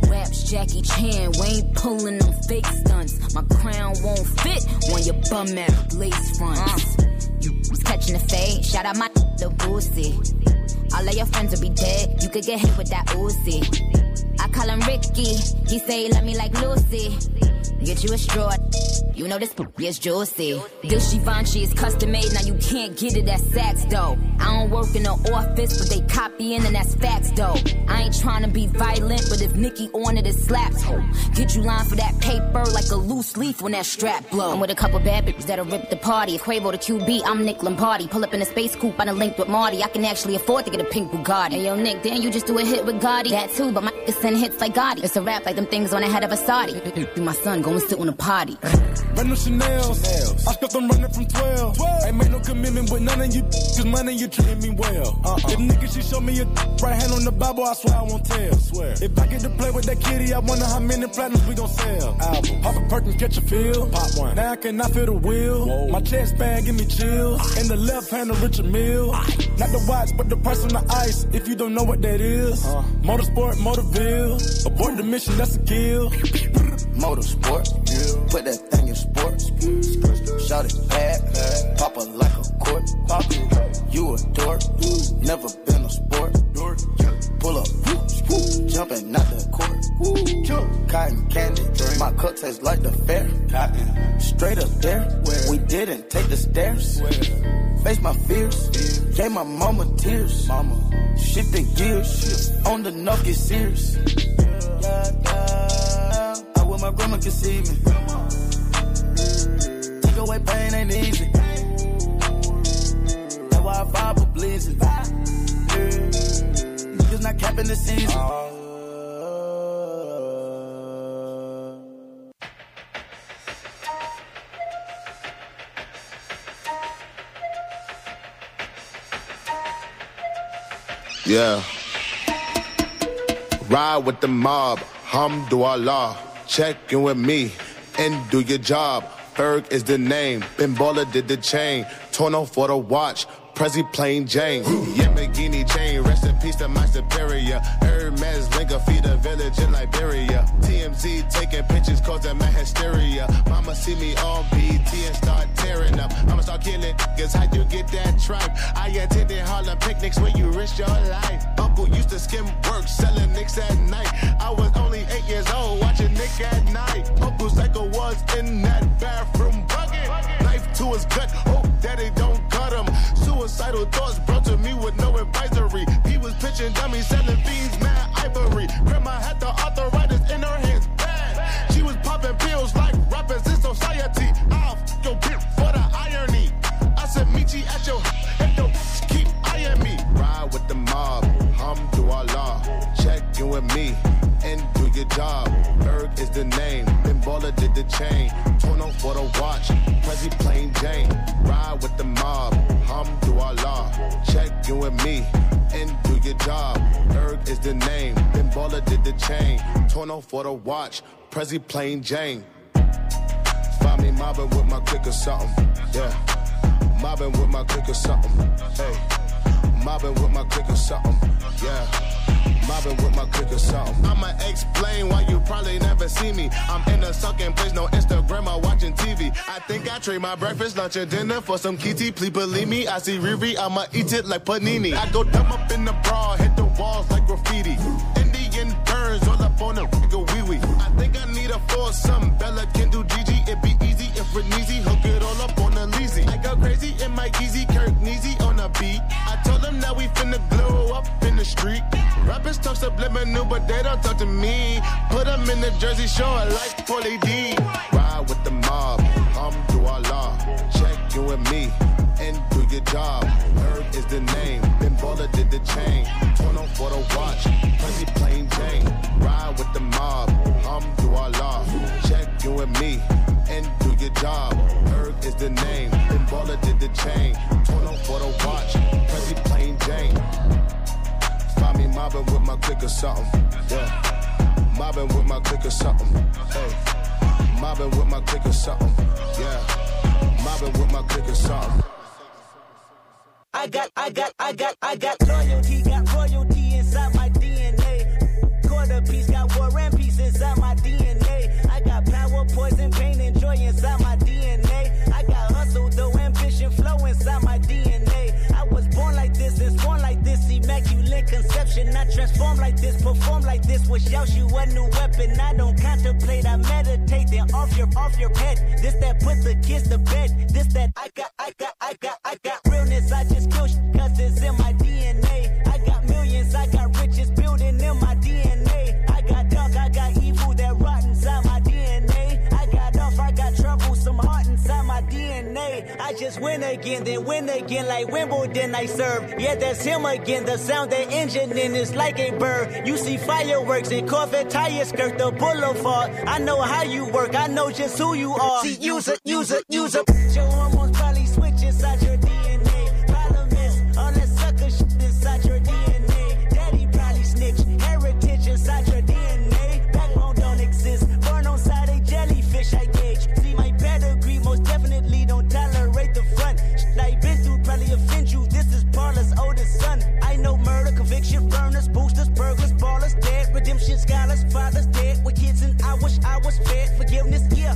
Raps Jackie Chan, we ain't pulling no fake stunts. My crown won't fit on your bum ass lace fronts. You was catching the fade, shout out my little Boosie. All of your friends will be dead, you could get hit with that Uzi. I call him Ricky, he say he love me like Lucy. Get you a straw, you know this poopy is juicy. This Givenchy is custom made, now you can't get it at Saks though. I don't work in the office, but they copying and that's facts though. I ain't trying to be violent, but if Nikki on it, it slaps. Ho. Get you lined for that paper like a loose leaf when that strap blow. I'm with a couple bad bitches that'll rip the party. If Quavo the QB, I'm Nick Lombardi. Pull up in a space coupe, I'm linked with Marty. I can actually afford to get a pink Bugatti. And yo Nick, didn't you just do a hit with Gotti? That too, but my send hits like Gotti. It's a rap like them things on the head of a Saudi. My son, go and sit on a potty. Run them Chanel's. I got them running from 12. Ain't made no commitment with none of you. Cause money, you treating me well. If niggas, she show me a right hand on the Bible, I swear I won't tell. Swear. If I get to play with that kitty, I wonder how many platinums we gon' sell. Album. Pop a perk and catch a feel. Pop one. Now I cannot feel the wheel. Whoa. My chest band give me chills. In the left hand of Richard Mill. Not the watch, but the price on the ice. If you don't know what that is. Motorsport, Motorville. Abort the mission, that's a kill. Motorsport, yeah. Put that thing in sports. Shout it bad, bad. Pop her like a court. Pop it, hey. You a dork, never been a sport. Dork, yeah. Pull up, jumping out the court. Ooh. Cotton candy, drink. My cup tastes like the fair. Cotton. Straight up there, where? We didn't take the stairs. Where? Face my fears, fears. Gave my mama tears. Mama. Shifting gears, shift. On the knock is serious. Yeah, yeah. Where my grandma can see me. Take away pain ain't easy. That's why I vibe with blizzard. Niggas not capping the season. Yeah. Ride with the mob. Alhamdulillah. Check in with me and do your job. Berg is the name. Ben Baller did the chain. Torno for the watch. Prezi plain Jane. Yamagini chain. Rest in peace to my superior. Hermes Linga feed a village in Liberia. TMZ taking pictures causing my hysteria. Mama see me on BT and start tearing up. I'ma start killing niggas. How you get that tripe? I attended Harlem picnics where you risk your life. Uncle used to skim work selling nicks at night. I was only 8 years old watching Nick at night. Uncle Psycho was in that bathroom bugging. Knife to his gut. Hope daddy don't cut him. Suicidal thoughts brought to me with no advisory. He was pitching dummies, selling fiends, mad ivory. Grandma had the arthritis in her hands, bad. She was popping pills like rappers in society. I'll f*** your bitch for the irony. I said meet you at your if your bitch keep eyeing me. Ride with the mob, alhamdulillah. Check in with me and do your job. Erg is the name, Ben Baller did the chain. Torn off for the watch, Prezi plain Jane. Ride with the mob, alhamdulillah. Check in with me and do your job. Erg is the name, Ben Baller did the chain. Torn off for the watch, Prezi plain Jane. Find me mobbing with my clique or something, yeah. Mobbing with my clique or something, hey. Mobbing with my clique or something, yeah. Mobbing with my clique or something. I'ma explain why you probably never see me. I'm in a sucking place, no Instagram or watching TV. I think I trade my breakfast, lunch, and dinner for some kitty. Please believe me, I see Riri, I'ma eat it like panini. I go dumb up in the bra, hit the walls like graffiti. Indian birds all up on the wee-wee. I think I need a foursome, Bella can do Gigi. It be easy if it's easy, hook it all up on the leasy. I go crazy in my easy, Kirk Neasy on a beat. I told them that we finna glow up in the street. Rappers talk subliminal, but they don't talk to me. Put them in the Jersey Shore like Paulie D. Ride with the mob, do our law. Check you and me, and do your job. Herb is the name, then Baller did the chain. Turn on for the watch, pussy plain Jane. Ride with the mob, do our law. Check you and me, and do your job. Erg is the name, then Baller did the chain. Turn on for the watch, pussy plain Jane. Find me mobbing with my clique or something. Yeah. Mobbing with my clique or something. Hey. Mobbing with my clique or something. Yeah. Mobbing with my clique or something. I got loyalty, got royalty inside my DNA. Quarter piece, got war and peace inside my DNA. I got power, poison, pain, and joy inside my DNA. I got hustle, though, ambition, flow inside my DNA. I was born like this, and born like this, immaculate conception. I transform like this, perform like this, which yells you a new weapon. I don't contemplate, I meditate, then off your head. This that put the kids to bed. This that I got. I just kill shit cause it's in my DNA. I got millions, I got riches building in my DNA. I got dark, I got evil that rot inside my DNA. I got off, I got troublesome heart inside my DNA. I just win again, then win again like Wimbledon I serve. Yeah, that's him again, the sound that engine in is like a bird. You see fireworks and Corvette tires skirt the boulevard. I know how you work, I know just who you are. See, use it. Your hormones probably switch inside your DNA. Scholars, fathers dead with kids, and I wish I was fed forgiveness. Yeah.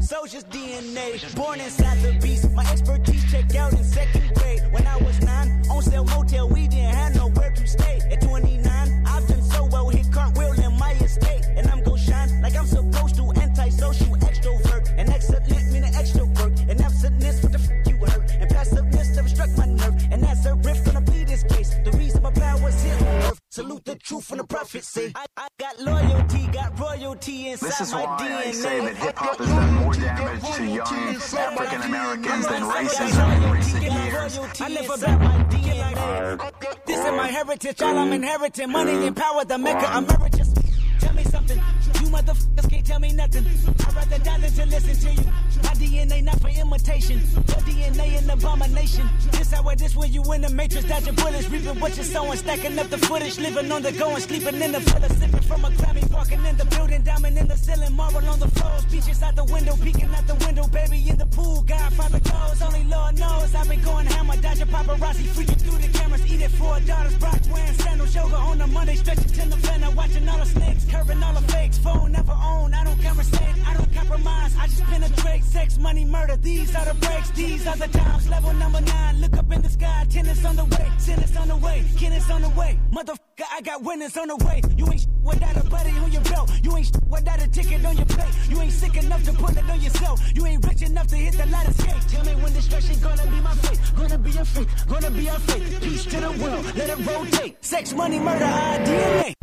Soldier's DNA, born inside the beast. My expertise checked out in second grade. When I was 9, on sale motel, we didn't have nowhere to stay. At 29, I've done so well, hit cartwheel in my estate, and I'm gonna shine like I'm supposed to. Antisocial extrovert, and excellent meaning extrovert, and absentness with the f you hurt, and passiveness never struck my nerve, and that's a riff gonna plead this case. The reason my power's here on earth. Salute the truth and the prophecy. I got loyalty, got royalty inside my DNA. This is why I say that hip-hop has done more damage to young African-Americans than racism in recent years. I live about my DNA. This is my heritage, all I'm inheriting. Money and power, the maker emeritus. Tell me something. You motherfuckers can't tell me nothing. I'd rather die than to listen to you. My DNA not for imitation. Your DNA an abomination. This how it is when you in the matrix, dodging bullets, reaping what you're sowing, stacking up the footage, living on the go and sleeping in the villa, sipping from a clammy, walking in the building, diamond in the ceiling, marble on the floors, beaches out the window, peeking out the window, baby in the pool, Godfather goes, only Lord knows. I've been going hammer, dodging paparazzi, freaking through the cameras, eating $4, Brock wearing sandals, yoga on a Monday, stretching till the fan, watching all the snakes, curving all the fakes. Phone never own, I don't conversate, I don't compromise, I just penetrate. Sex, money, murder, these are the breaks, these are the times. Level number 9, look up in the sky, tennis on the way, sentence on the way, tennis on the way. Motherfucker, I got winners on the way. You ain't without a buddy on your belt, you ain't without a ticket on your plate, you ain't sick enough to put it on yourself, you ain't rich enough to hit the light of skate. Tell me when destruction gonna be my fate, gonna be a fate, gonna be our fate. Peace to the world, let it rotate. Sex, money, murder, our DNA.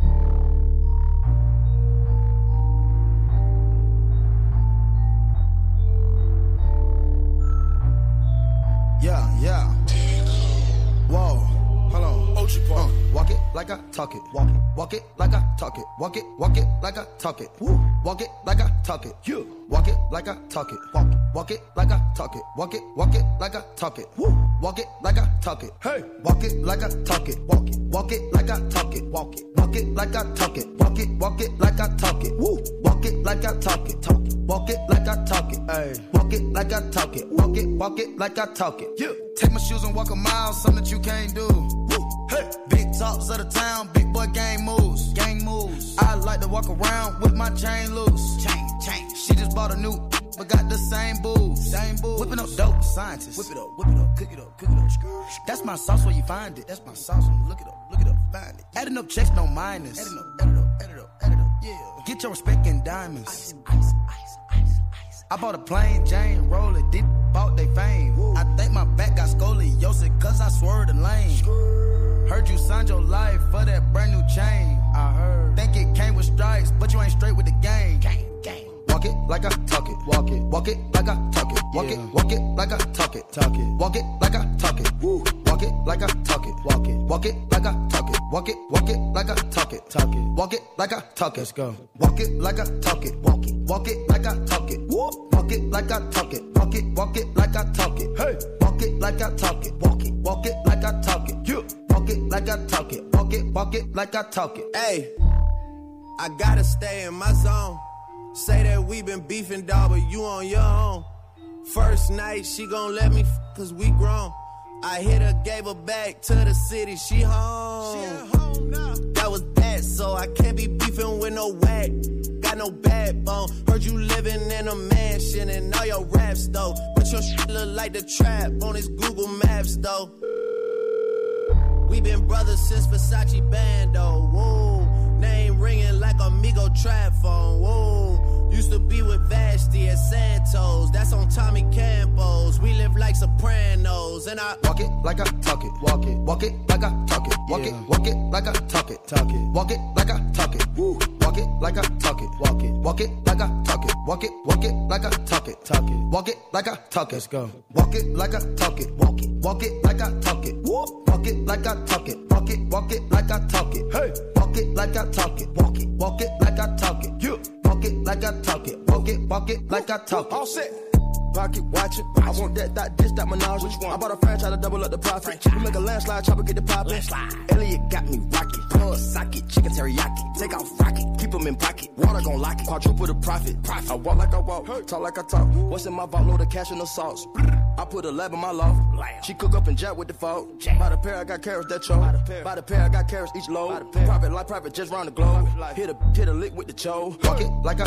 Yeah. Whoa, hold on. Walk it like I talk it. Walk it like I talk it. Walk it like I talk it. Woo. Walk it like I talk it. You. Walk it like I talk it. Walk it like I talk it. Walk it like I talk it. Woo. Walk it like I talk it. Hey. Walk it like I talk it. Walk it like I talk it. Walk it like I talk it. Walk it like I talk it. Woo. Walk it like I talk it. Walk it like I talk it. Hey. Walk it like I talk it. Walk it like I talk it. You. Take my shoes and walk a mile, something that you can't do. Woo. Hey. Big talks of the town, big boy gang moves. Gang moves. I like to walk around with my chain loose. Chain. She just bought a new, but got the same booze. Whipping up dope scientists. Whip it up, cook it up. That's my sauce where you find it. Look it up, find it. Adding up checks, no minus. Add it up, yeah. Get your respect in diamonds. Ice. I bought a plain Jane, roller, did bought they fame. Woo. I think my back got scoliosis, cause I swerved the lane. Heard you signed your life for that brand new chain. I heard. Think it came with stripes, but you ain't straight with the game. Gang. Walk it like I talk it. Walk it like I talk it. Walk it like I talk it. Walk it like I talk it. Woo. Walk it like I talk it. Walk it like I talk it. Walk it like I talk it. Walk it like I talk it. Let's go. Walk it like I talk it. Walk it like I talk it. Woo. Walk it like I talk it. Walk it like I talk it. Hey. Walk it like I talk it. Walk it like I talk it. You. Walk it like I talk it. Walk it like I talk it. Hey. I gotta stay in my zone. Say that we been beefing, dawg, but you on your own. First night, she gon' let me cause we grown. I hit her, gave her back to the city, she home. She at home now. That was that, so I can't be beefing with no whack. Got no backbone. Heard you living in a mansion and all your raps, though. But your shit look like the trap on his Google Maps, though. We been brothers since Versace Bando, woo. Name ringing like Amigo trap phone, woo. Used to be with Vashti at Santos, that's on Tommy Campos. We live like Sopranos, and I walk it like I talk it. Walk it like I talk it. Walk it like I talk it. Walk it like I talk it. Woo. Walk it like I talk it. Walk it like I talk it. Walk it like I talk it. Walk it like I talk it. Let's go. Walk it like I talk it. Walk it like I talk it. Walk it like I talk it. Walk it like I talk it. Hey. Walk it like I talk it. Walk it like I talk it. You. Walk it like I talk it. Walk it like I talk it. All set. Pocket watch it. I want that dish, that menage. Which one? I bought a franchise to double up the profit. Franchise. We make a landslide, chopper get the poppin'. Elliot got me rocket. Plug socket, chicken teriyaki. Take off rocket, keep them in pocket. Water gon' lock it. Quadruple the profit. I walk like I walk, hey. Talk like I talk. What's in my vault? Load of cash and the sauce. I put a lab in my loft. She cook up and jack with the fault. By the pair, I got carrots that choke. By the pair, I got carrots each load. Private life, private just round the globe. Hit a lick with the cho. Walk it like I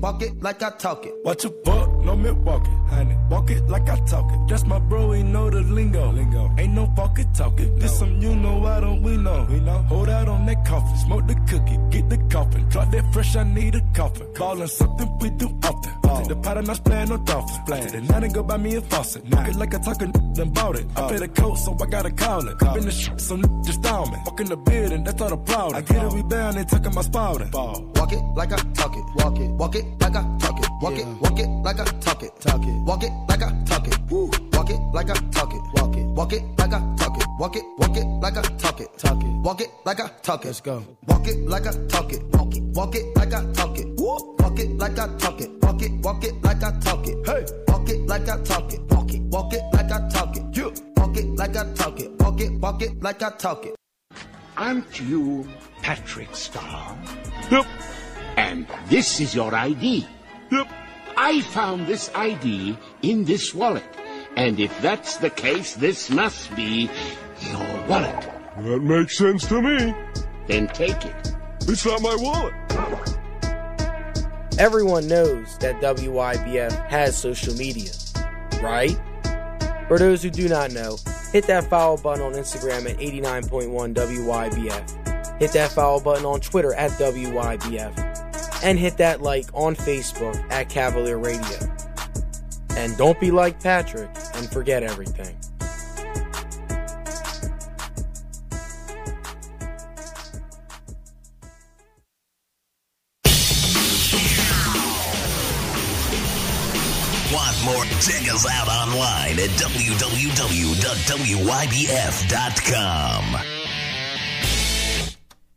like I talk it. Watch a buck, no Milwaukee, honey. Walk it like I talk it. That's my bro, he know the lingo. Ain't no walk it, talk it. This some you know, I don't, we know. Hold out on that coffin, smoke the cookie, get the coffin. Drop that fresh, I need a coffin. Callin' something we do often. Take the pot and I splash no dolphins. Take the night and go buy me a faucet. Walk it like I talk it, then bought it. I paid a coat, so I gotta call it. Up in the shit, so just down me. Walk in the building, that's all the proud. I get a rebound and tuckin' my spouting. Walk it like I talk it. Walk it like I talk it. Walk it like I talk it. Walk it like I talk it. Woo. Walk it like I talk it. Walk it like I talk it. Walk it like I talk it. Walk it like I talk it. Let's go. Walk it like I talk it. Walk it like I talk it. Walk it like I talk it. Walk it like I talk it. Hey. Walk it like I talk it. Walk it like I talk it. You. Walk it like I talk it. Walk it like I talk it. Aren't you Patrick Star? Yep. And this is your ID. Yep. I found this ID in this wallet. And if that's the case, this must be your wallet. That makes sense to me. Then take it. It's not my wallet. Everyone knows that WYBF has social media, right? For those who do not know, hit that follow button on Instagram at 89.1 WYBF. Hit that follow button on Twitter at WYBF. And hit that like on Facebook at Cavalier Radio. And don't be like Patrick and forget everything. Want more? Check us out online at www.wybf.com.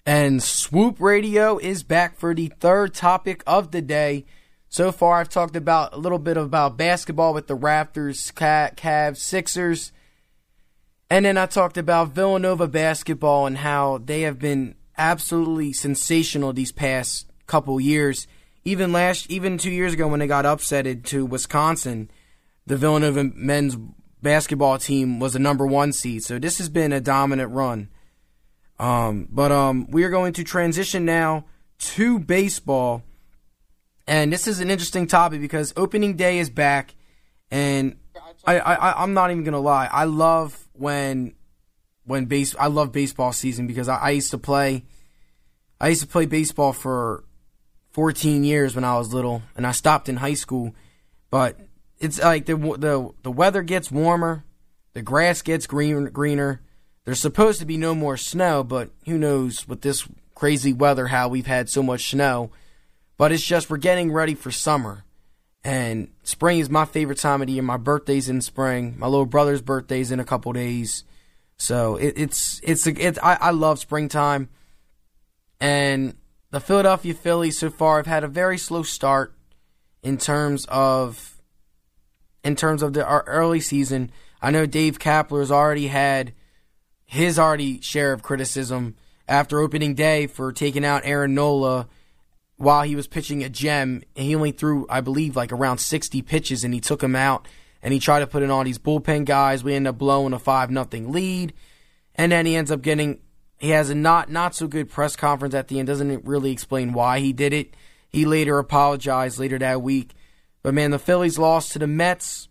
And Swoop Radio is back for the third topic of the day. So far, I've talked about a little bit about basketball with the Raptors, Cavs, Sixers. And then I talked about Villanova basketball and how they have been absolutely sensational these past couple years. Even 2 years ago when they got upsetted to Wisconsin, the Villanova men's basketball team was the number one seed. So this has been a dominant run. We are going to transition now to baseball. And this is an interesting topic because opening day is back, and I'm not even gonna lie. I love I love baseball season because I used to play baseball for 14 years when I was little, and I stopped in high school. But it's like the weather gets warmer, the grass gets greener. There's supposed to be no more snow, but who knows with this crazy weather how we've had so much snow. But it's just we're getting ready for summer. And spring is my favorite time of the year. My birthday's in spring. My little brother's birthday's in a couple days. So I love springtime. And the Philadelphia Phillies so far have had a very slow start in terms of the early season. I know Dave Kapler has already had his share of criticism after opening day for taking out Aaron Nola while he was pitching a gem, and he only threw, I believe, like around 60 pitches, and he took him out, and he tried to put in all these bullpen guys. We end up blowing a 5-0 lead, and then he ends up he has a not so good press conference at the end. Doesn't really explain why he did it. He later apologized later that week. But man, the Phillies lost to the Mets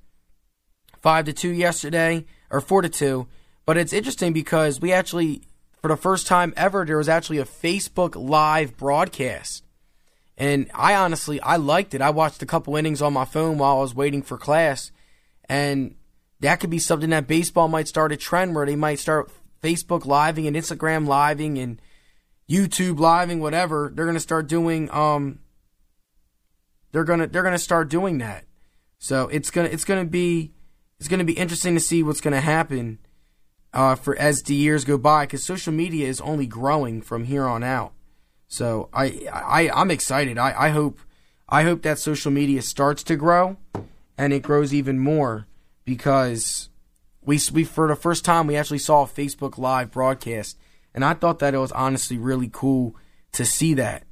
5-2 yesterday, or 4-2. But it's interesting because we actually, for the first time ever, there was actually a Facebook Live broadcast. And I honestly liked it. I watched a couple innings on my phone while I was waiting for class. And that could be something that baseball might start a trend where they might start Facebook Living and Instagram Living and YouTube Living, whatever. They're gonna start doing they're gonna start doing that. So it's gonna be interesting to see what's gonna happen for as the years go by, because social media is only growing from here on out. So I'm excited. I hope that social media starts to grow, and it grows even more, because we for the first time we actually saw a Facebook Live broadcast, and I thought that it was honestly really cool to see that.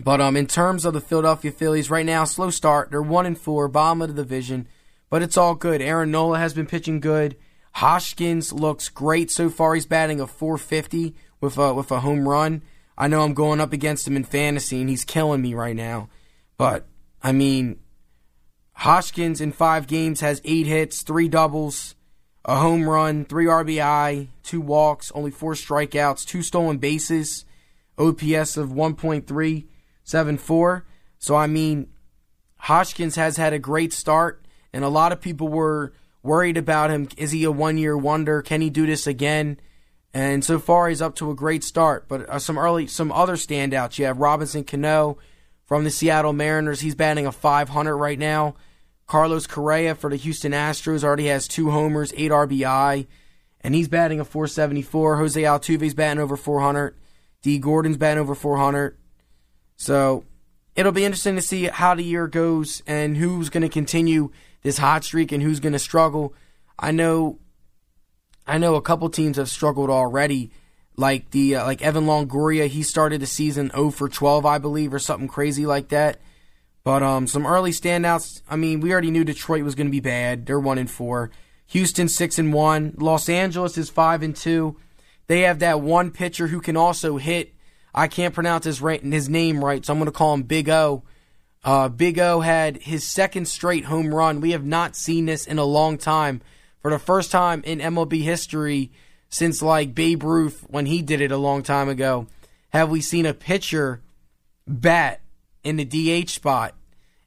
But in terms of the Philadelphia Phillies right now, slow start. They're 1-4, bottom of the division, but it's all good. Aaron Nola has been pitching good. Hoskins looks great so far. He's batting a .450 with a home run. I know I'm going up against him in fantasy, and he's killing me right now. But, I mean, Hoskins in 5 games has 8 hits, 3 doubles, a home run, 3 RBI, 2 walks, only 4 strikeouts, 2 stolen bases, OPS of 1.374. So, I mean, Hoskins has had a great start, and a lot of people were worried about him. Is he a one-year wonder? Can he do this again? And so far, he's up to a great start. But some other standouts. You have Robinson Cano from the Seattle Mariners. He's batting a .500 right now. Carlos Correa for the Houston Astros already has 2 homers, 8 RBI. And he's batting a .474. Jose Altuve's batting over .400. D. Gordon's batting over .400. So it'll be interesting to see how the year goes and who's going to continue this hot streak and who's going to struggle. I know a couple teams have struggled already, like like Evan Longoria. He started the season 0-for-12, I believe, or something crazy like that. But some early standouts. I mean, we already knew Detroit was going to be bad. They're 1-4. Houston 6-1. Los Angeles is 5-2. They have that one pitcher who can also hit. I can't pronounce his name right, so I'm going to call him Big O. Big O had his 2nd straight home run. We have not seen this in a long time. For the first time in MLB history since like Babe Ruth when he did it a long time ago, have we seen a pitcher bat in the DH spot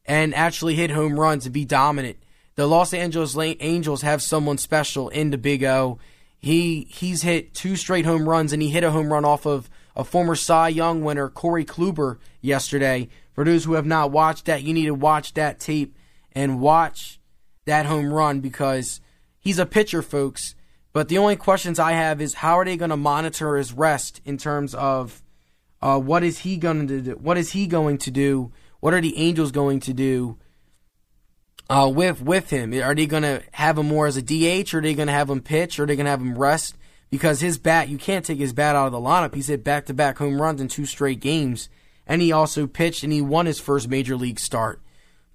and actually hit home runs and be dominant. The Los Angeles Angels have someone special in the Big O. He's hit 2 straight home runs, and he hit a home run off of a former Cy Young winner, Corey Kluber, yesterday. For those who have not watched that, you need to watch that tape and watch that home run, because he's a pitcher, folks, but the only questions I have is how are they going to monitor his rest in terms of what is he going to do What are the Angels going to do with him? Are they going to have him more as a DH? Or are they going to have him pitch? Or are they going to have him rest? Because his bat, you can't take his bat out of the lineup. He's hit back-to-back home runs in 2 straight games. And he also pitched, and he won his first major league start.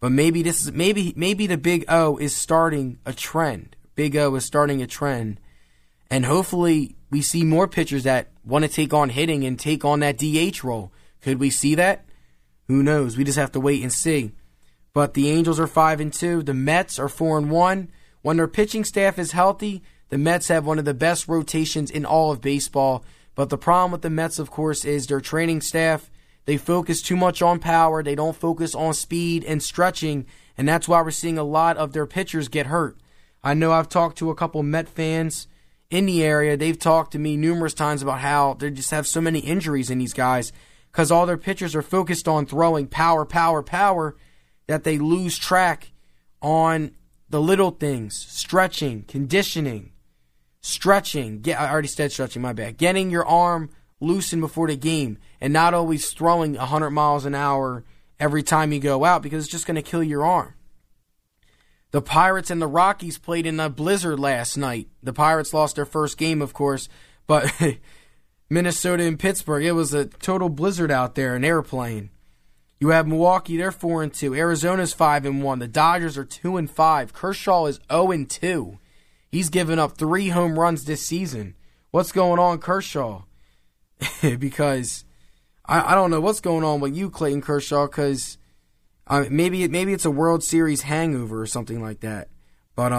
But maybe this is maybe the Big O is starting a trend. Big O is starting a trend. And hopefully we see more pitchers that want to take on hitting and take on that DH role. Could we see that? Who knows? We just have to wait and see. But the Angels are 5-2. The Mets are 4-1. When their pitching staff is healthy, the Mets have one of the best rotations in all of baseball. But the problem with the Mets, of course, is their training staff. They focus too much on power. They don't focus on speed and stretching, and that's why we're seeing a lot of their pitchers get hurt. I know I've talked to a couple Met fans in the area. They've talked to me numerous times about how they just have so many injuries in these guys because all their pitchers are focused on throwing power, that they lose track on the little things, stretching, conditioning, I already said stretching, my bad. Getting your arm loosen before the game and not always throwing 100 miles an hour every time you go out because it's just going to kill your arm. The Pirates and the Rockies played in a blizzard last night. The Pirates lost their first game, of course, but Minnesota and Pittsburgh, it was a total blizzard out there, and they were playing. You have Milwaukee, they're 4-2. Arizona's 5-1. The Dodgers are 2-5. Kershaw is 0-2. He's given up 3 home runs this season. What's going on, Kershaw? Because I don't know what's going on with you, Clayton Kershaw, because maybe it's a World Series hangover or something like that. But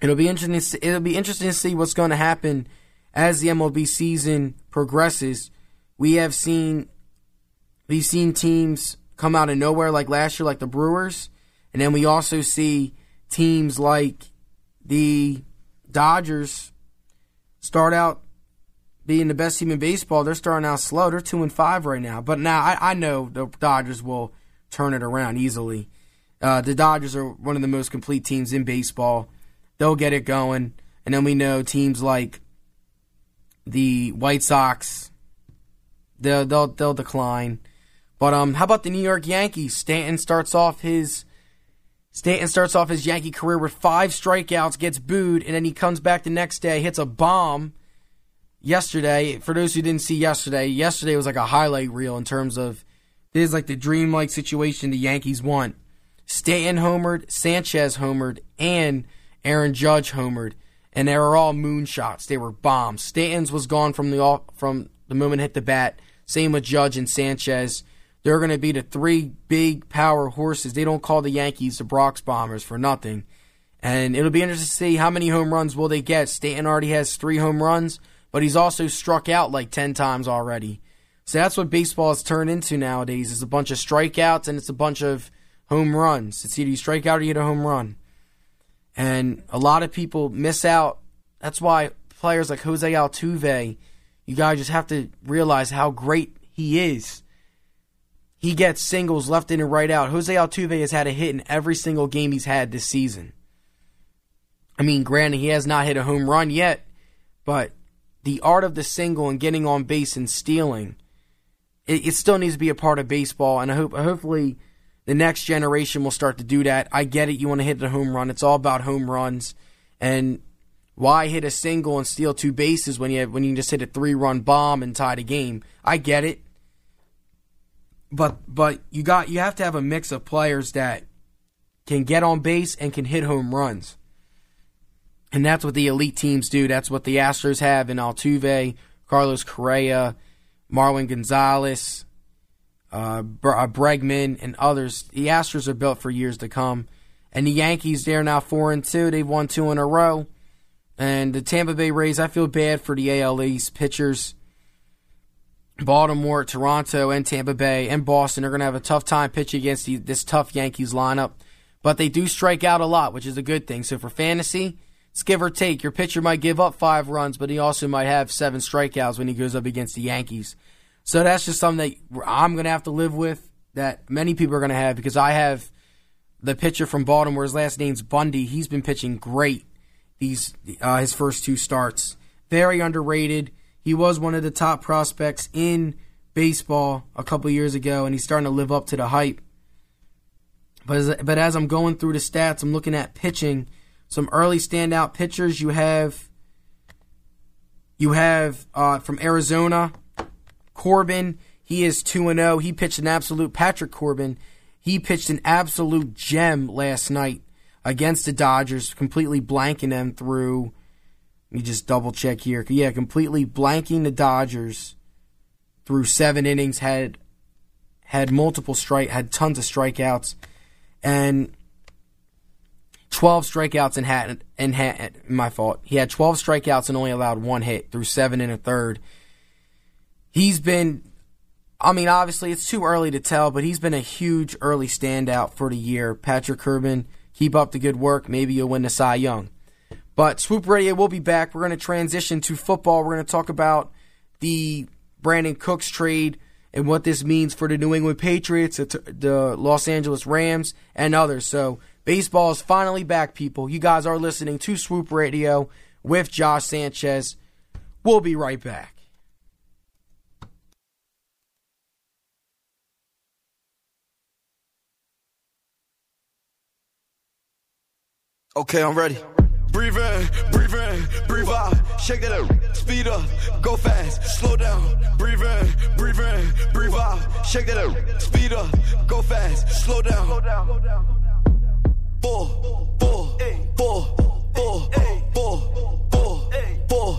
it'll be interesting to see what's going to happen as the MLB season progresses. We've seen teams come out of nowhere like last year, like the Brewers, and then we also see teams like the Dodgers start out being the best team in baseball. They're starting out slow. They're 2-5 right now. But now I know the Dodgers will turn it around easily. The Dodgers are one of the most complete teams in baseball. They'll get it going. And then we know teams like the White Sox, they'll decline. But how about the New York Yankees? Stanton starts off his Yankee career with 5 strikeouts, gets booed, and then he comes back the next day, hits a bomb. Yesterday, for those who didn't see yesterday was like a highlight reel in terms of this is like the dreamlike situation the Yankees want. Stanton homered, Sanchez homered, and Aaron Judge homered, and they were all moonshots. They were bombs. Stanton's was gone from the moment it hit the bat. Same with Judge and Sanchez. They're going to be the 3 big power horses. They don't call the Yankees the Bronx Bombers for nothing. And it'll be interesting to see how many home runs will they get. Stanton already has 3 home runs. But he's also struck out like 10 times already. So that's what baseball has turned into nowadays. It's a bunch of strikeouts and it's a bunch of home runs. It's either you strike out or you hit a home run. And a lot of people miss out. That's why players like Jose Altuve, you guys just have to realize how great he is. He gets singles left in and right out. Jose Altuve has had a hit in every single game he's had this season. I mean, granted, he has not hit a home run yet, but the art of the single and getting on base and stealing, it still needs to be a part of baseball, and hopefully the next generation will start to do that. I get it, you want to hit the home run. It's all about home runs, and why hit a single and steal 2 bases when you just hit a 3-run bomb and tie the game? I get it, but you have to have a mix of players that can get on base and can hit home runs. And that's what the elite teams do. That's what the Astros have in Altuve, Carlos Correa, Marwin Gonzalez, Bregman, and others. The Astros are built for years to come. And the Yankees, they're now 4-2. They've won 2 in a row. And the Tampa Bay Rays, I feel bad for the AL East pitchers. Baltimore, Toronto, and Tampa Bay, and Boston are going to have a tough time pitching against this tough Yankees lineup. But they do strike out a lot, which is a good thing. So for fantasy, it's give or take. Your pitcher might give up 5 runs, but he also might have 7 strikeouts when he goes up against the Yankees. So that's just something that I'm going to have to live with, that many people are going to have, because I have the pitcher from Baltimore. His last name's Bundy. He's been pitching great his first 2 starts. Very underrated. He was one of the top prospects in baseball a couple years ago, and he's starting to live up to the hype. But as I'm going through the stats, I'm looking at pitching. Some early standout pitchers you have from Arizona, Corbin. He is 2-0. He pitched an absolute Patrick Corbin. He pitched an absolute gem last night against the Dodgers, completely blanking them through. Let me just double check here. Yeah, completely blanking the Dodgers through 7 innings. Had multiple had tons of strikeouts, and 12 strikeouts and He had 12 strikeouts and only allowed 1 hit through 7 1/3. He's been, I mean, obviously it's too early to tell, but he's been a huge early standout for the year. Patrick Corbin, keep up the good work. Maybe you'll win the Cy Young. But Swoop Radio will be back. We're going to transition to football. We're going to talk about the Brandon Cooks trade and what this means for the New England Patriots, the Los Angeles Rams, and others. So baseball is finally back, people. You guys are listening to Swoop Radio with Josh Sanchez. We'll be right back. Okay, I'm ready. Breathe in, breathe in, breathe out. Shake that up, speed up, go fast, slow down. Breathe in, breathe in, breathe out. Shake that up, speed up, go fast, slow down. 4, 4, 4, 4, 4, 4,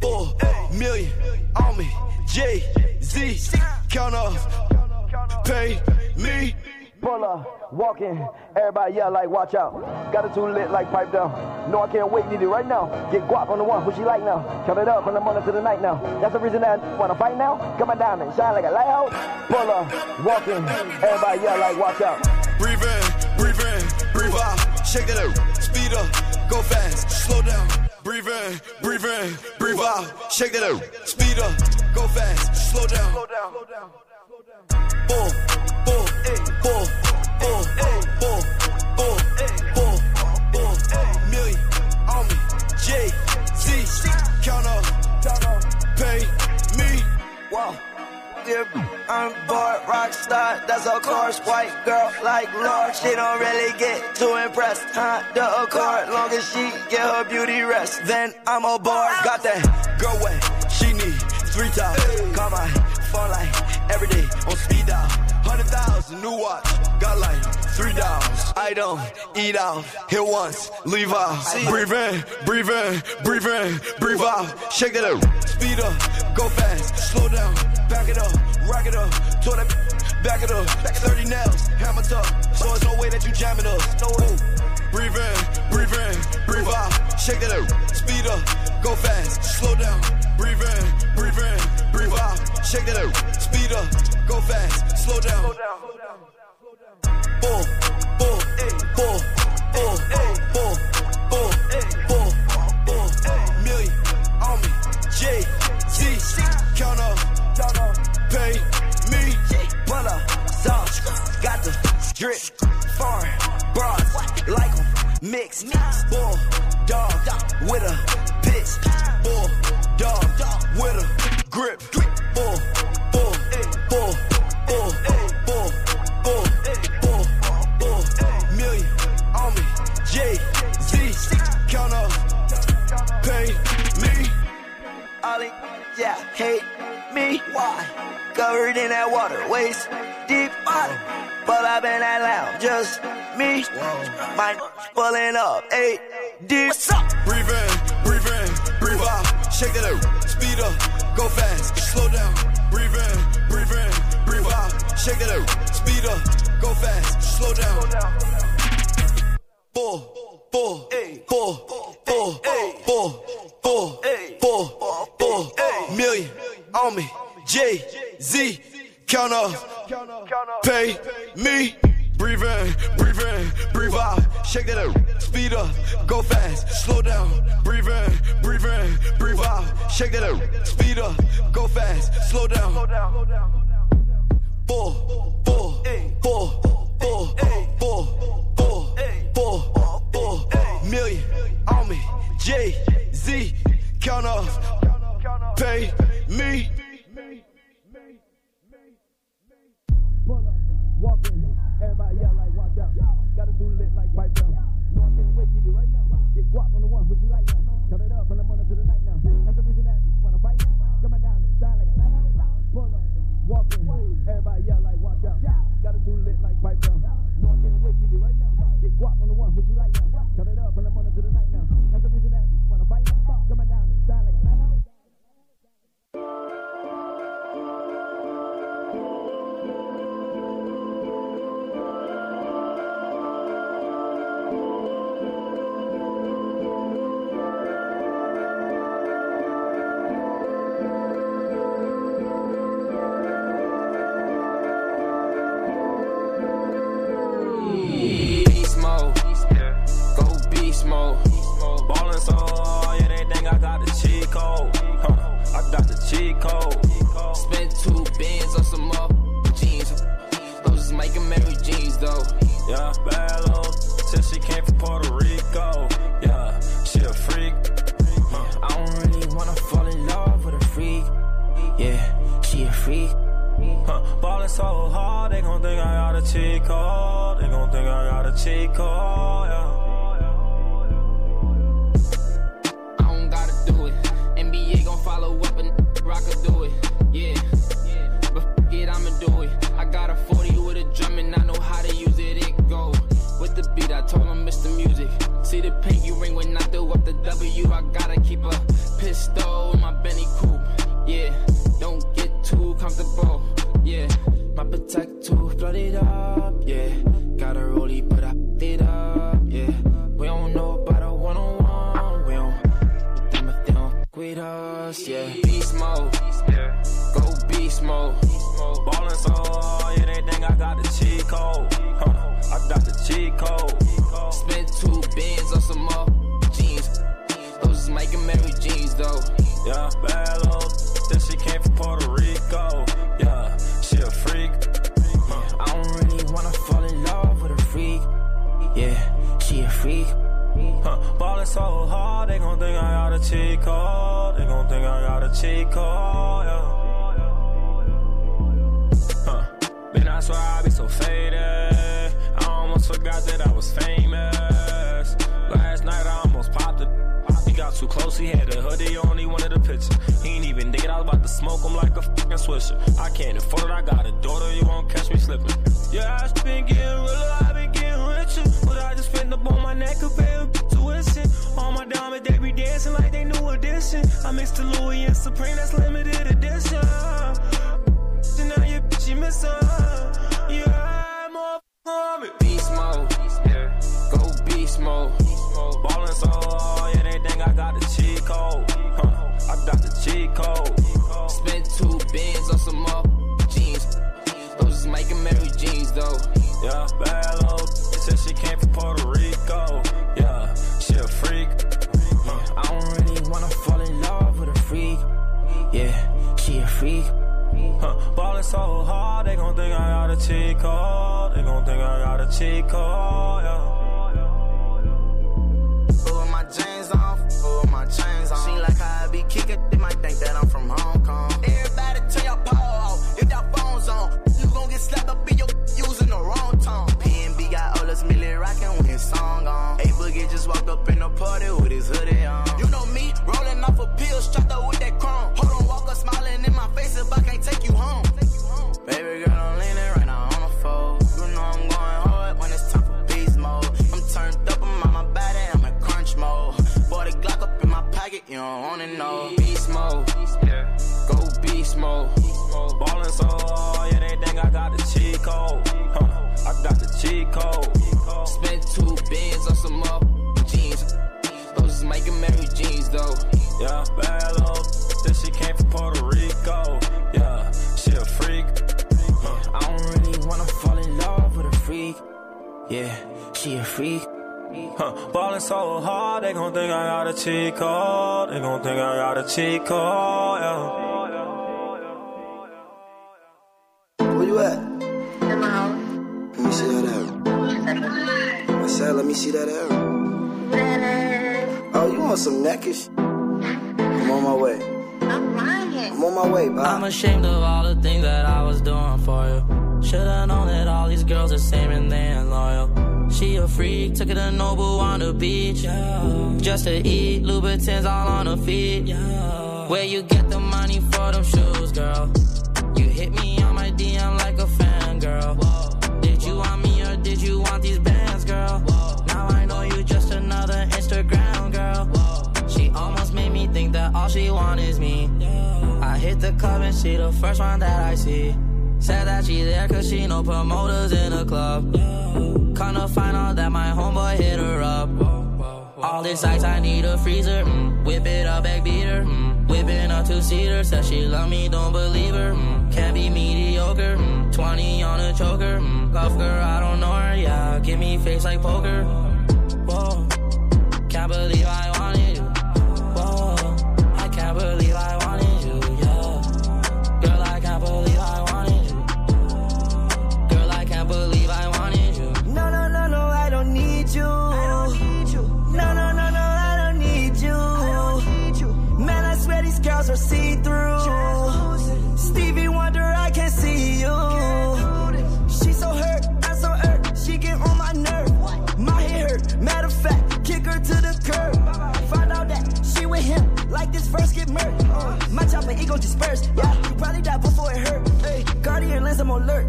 4 million on me. J, Z, count off, pay me. Puller, walking, everybody yell like watch out. Got it too lit like pipe down. No, I can't wait, need it right now. Get guap on the one, who she like now? Count it up from the morning to the night now. That's the reason I wanna fight now. Got my diamond, shine like a lighthouse. Puller, walking, everybody yell like watch out. Breathe in, breathe in, breathe out. Shake that up, speed up, go fast, slow down. Breathe in, breathe in, breathe out. Shake that up, speed up, go fast, slow down. 4, 4, 4, 4, 4, 4, 4, 4, 4 million on me. J, Z, count up, pay me. Wow. Yeah, I'm bored, rock star, that's a course. White girl like Lord, she don't really get too impressed. Huh, the accord, long as she get her beauty rest. Then I'm a bored, got that girl wet. She need 3 times, call my phone like every day on speed dial, 100,000 new watch, got like 3 dials. I don't eat out, hit once, leave out. Breathe in, breathe in, breathe in, breathe out. Shake that up, speed up, go fast, slow down, back it up, rack it up, tore that back it up, 30 nails, hammer tough, so there's no way that you jamming us. No way. Breathe in, breathe in, breathe out. Shake that up, speed up, go fast, slow down. Breathe in, breathe in, breathe out. Shake that up, speed up, go fast, slow down. 4, 4, 4, 4, 4, 4, 4, 4 million on me. J, Z, count up, pay me. Butler, sauce, got the drip, foreign, broad, like them, mixed. Bull, dog, with a pitch. Bull, dog, with a grip. Bull, bull, bull, bull, bull, bull, bull, bull, million on me. J, Z, count up, pay me. Ollie, yeah, hate me. Why? Covered in that water, waist deep bottom. But I've been that loud, just me. My pulling up, 8 deep. What's up? Breathe in, breathe in, breathe out. Shake that up, speed up, go fast, slow down. Breathe in, breathe in, breathe out. Shake that up, speed up, go fast, slow down. 4, 4, 4, 4, 4, 4, 4 million on me. J, Z, count up, pay me. Breathe in, breathe in, breathe out. Shake that up, speed up, go fast, slow down. Breathe in, breathe in, breathe out. Shake that up, speed up, go fast, slow down. 4, 4, 4, 4, 4, 4, 4 million on me. J, Z, count up, pay me. Walking, everybody yell like watch out. Gotta do lit like pipe down. No, I can't wait to do right now. Get guap on the one, what you like now? Cut it up from the morning to the night now. That's the reason that I wanna fight now. Come on down and shine like a lighthouse. Pull up, walking, everybody yell like watch out. Gotta do lit like pipe down. No, I can't wait to do right now. Get guap on the one, what you like now? Cut it up from the morning to the night now. That's the reason that I wanna fight now. Come on down and shine like a lighthouse. my way, bye. I'm ashamed of all the things that I was doing for you. Should've known that all these girls are same and they ain't loyal. She a freak, took it to Noble on the beach, yeah. Just to eat, Louboutins all on her feet, yeah. Where you get the money for them shoes, girl? You hit me on my DM like a fangirl. Whoa. Did you want me or did you want these bands, girl? Whoa. Now I know you just another Instagram girl. Whoa. She almost made me think that all she want is me. I hit the club and she the first one that I see. Said that she there cause she no promoters in the club. Come to find out that my homeboy hit her up. All this ice, I need a freezer. Whip it up, back beat her. Whipping up two-seater. Said she love me, don't believe her. Can't be mediocre. 20 on a choker. Love her, I don't know her. Yeah, give me face like poker. Whoa. Can't believe I wanted you. Whoa. I can't believe I wanted you. Yeah. Girl, I can't believe I wanted you. Girl, I can't believe I wanted you. No, no, no, no, I don't need you. I don't need you. No, no, no, no, I don't need you. I don't need you. Man, I swear these girls are see-through. Stevie Wonder, I can't see you. She's so hurt, I'm so hurt. She get on my nerve. My head hurt. Matter of fact, kick her to the curb. Find out that she with him. Like this verse get murked. My chopper ego dispersed. Yeah, you probably died before it hurt. Hey, Guardian lens, I'm alert.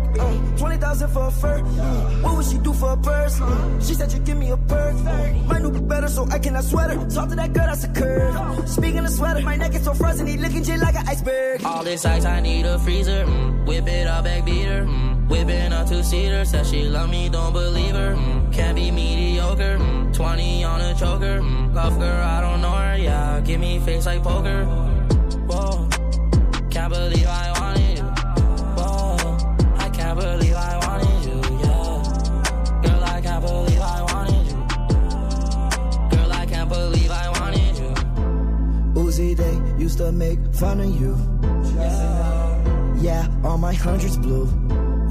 20,000 for a fur. What would she do for a purse? She said you give me a perk. My new be better, so I cannot sweat her. Talk to that girl, that's a curve. Speaking of sweater, my neck is so frozen. He looking just like an iceberg. All this ice, I need a freezer. Whip it up, back beat her. Whipping a two-seater. Said she love me, don't believe her. Can't be mediocre. 20 on a choker. Love her, I don't know her. Yeah, give me face like poker. Whoa. Can't believe I wanted you. Whoa. I can't believe I wanted you. Yeah. Girl, I can't believe I wanted you. Girl, I can't believe I wanted you. Uzi, they used to make fun of you. Yeah, yeah, all my hundreds blew.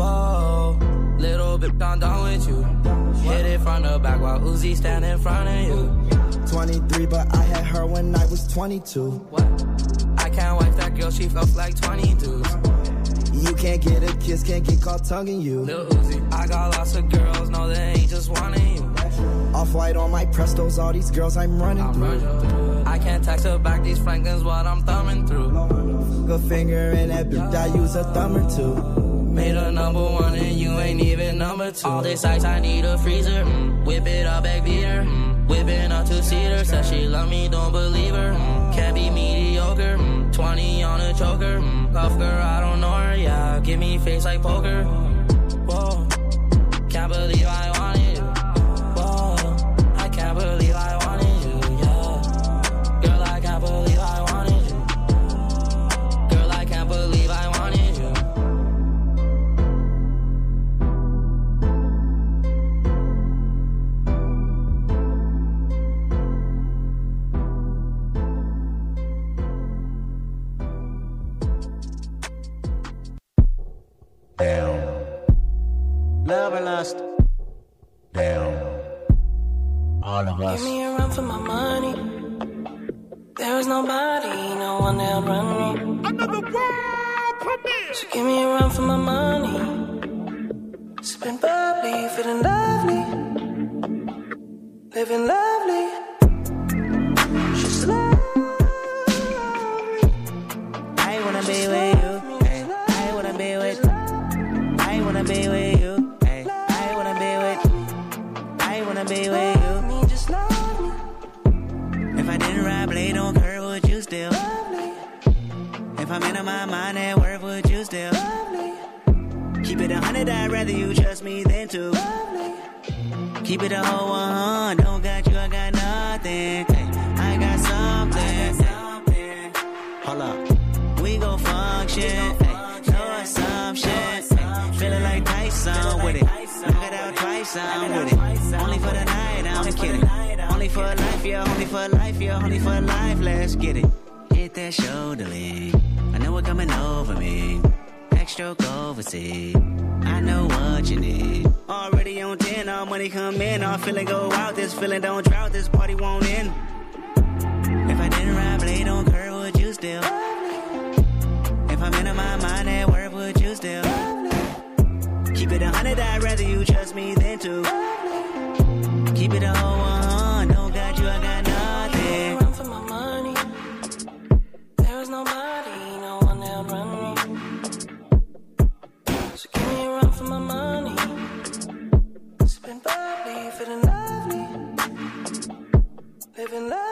Whoa. Little bit down with you. Hit it from the back while Uzi stand in front of you. 23, but I had her when I was 22. What? I can't wipe that girl, she felt like 20 dudes. You can't get a kiss, can't get caught tonguing you. Lil Uzi, I got lots of girls, no, they ain't just wanting you. Off-white on my Prestos, all these girls I'm running through. I can't text her back, these Franklins, what I'm thumbing through. Good finger in that bitch, I use a thumb or two. Made a number one and you ain't even number two. All this ice, I need a freezer. Whip it up, back beat her. Whipping a two-seater. Said she love me, don't believe her. Can't be mediocre. 20 on a choker. Love her, I don't know her. Yeah, give me face like poker. Whoa. Can't believe I wanted you. Whoa. I can't believe I wanted you. Yeah. Girl, I can't believe I wanted you. Girl, I can't believe I wanted you. Down. Love and lust. Down. All of us. Give me a run for my money. There is nobody, no one that'll run me. Another world premiere. So give me a run for my money. Sipping bubbly, feeling lovely. Living lovely. She's lovely. I wanna be with you. I wanna be with you. Ay, I wanna be with you. I wanna be with you. Just love me. If I didn't ride blade on curve, would you still love me? If I'm in my mind at work, would you still love me? Keep it 100, I'd rather you trust me than to love me. Keep it a whole 100. Don't got you, I got nothing. Ay, I got something. I got something. Hold up, we gon' function. Ay, no assumption. Feeling like Tyson with it. Knock it out twice, I'm with it. Only for the night, I'm kidding. Only for life, yeah. Only for life, yeah. Only for life, let's get it. Hit that shoulder lean. I know what's coming over me. Backstroke overseas. I know what you need. Already on 10, all money come in. All feeling go out. This feeling don't drought. This party won't end. If I didn't ride blade on curve, would you still? still. Keep it 100, I'd rather you trust me than to. Keep it 101, don't got you, I got nothing. Run for my money. There was nobody, no one that'll run me. So give me a run for my money. Sipping bubbly, feeling lovely. Living lovely.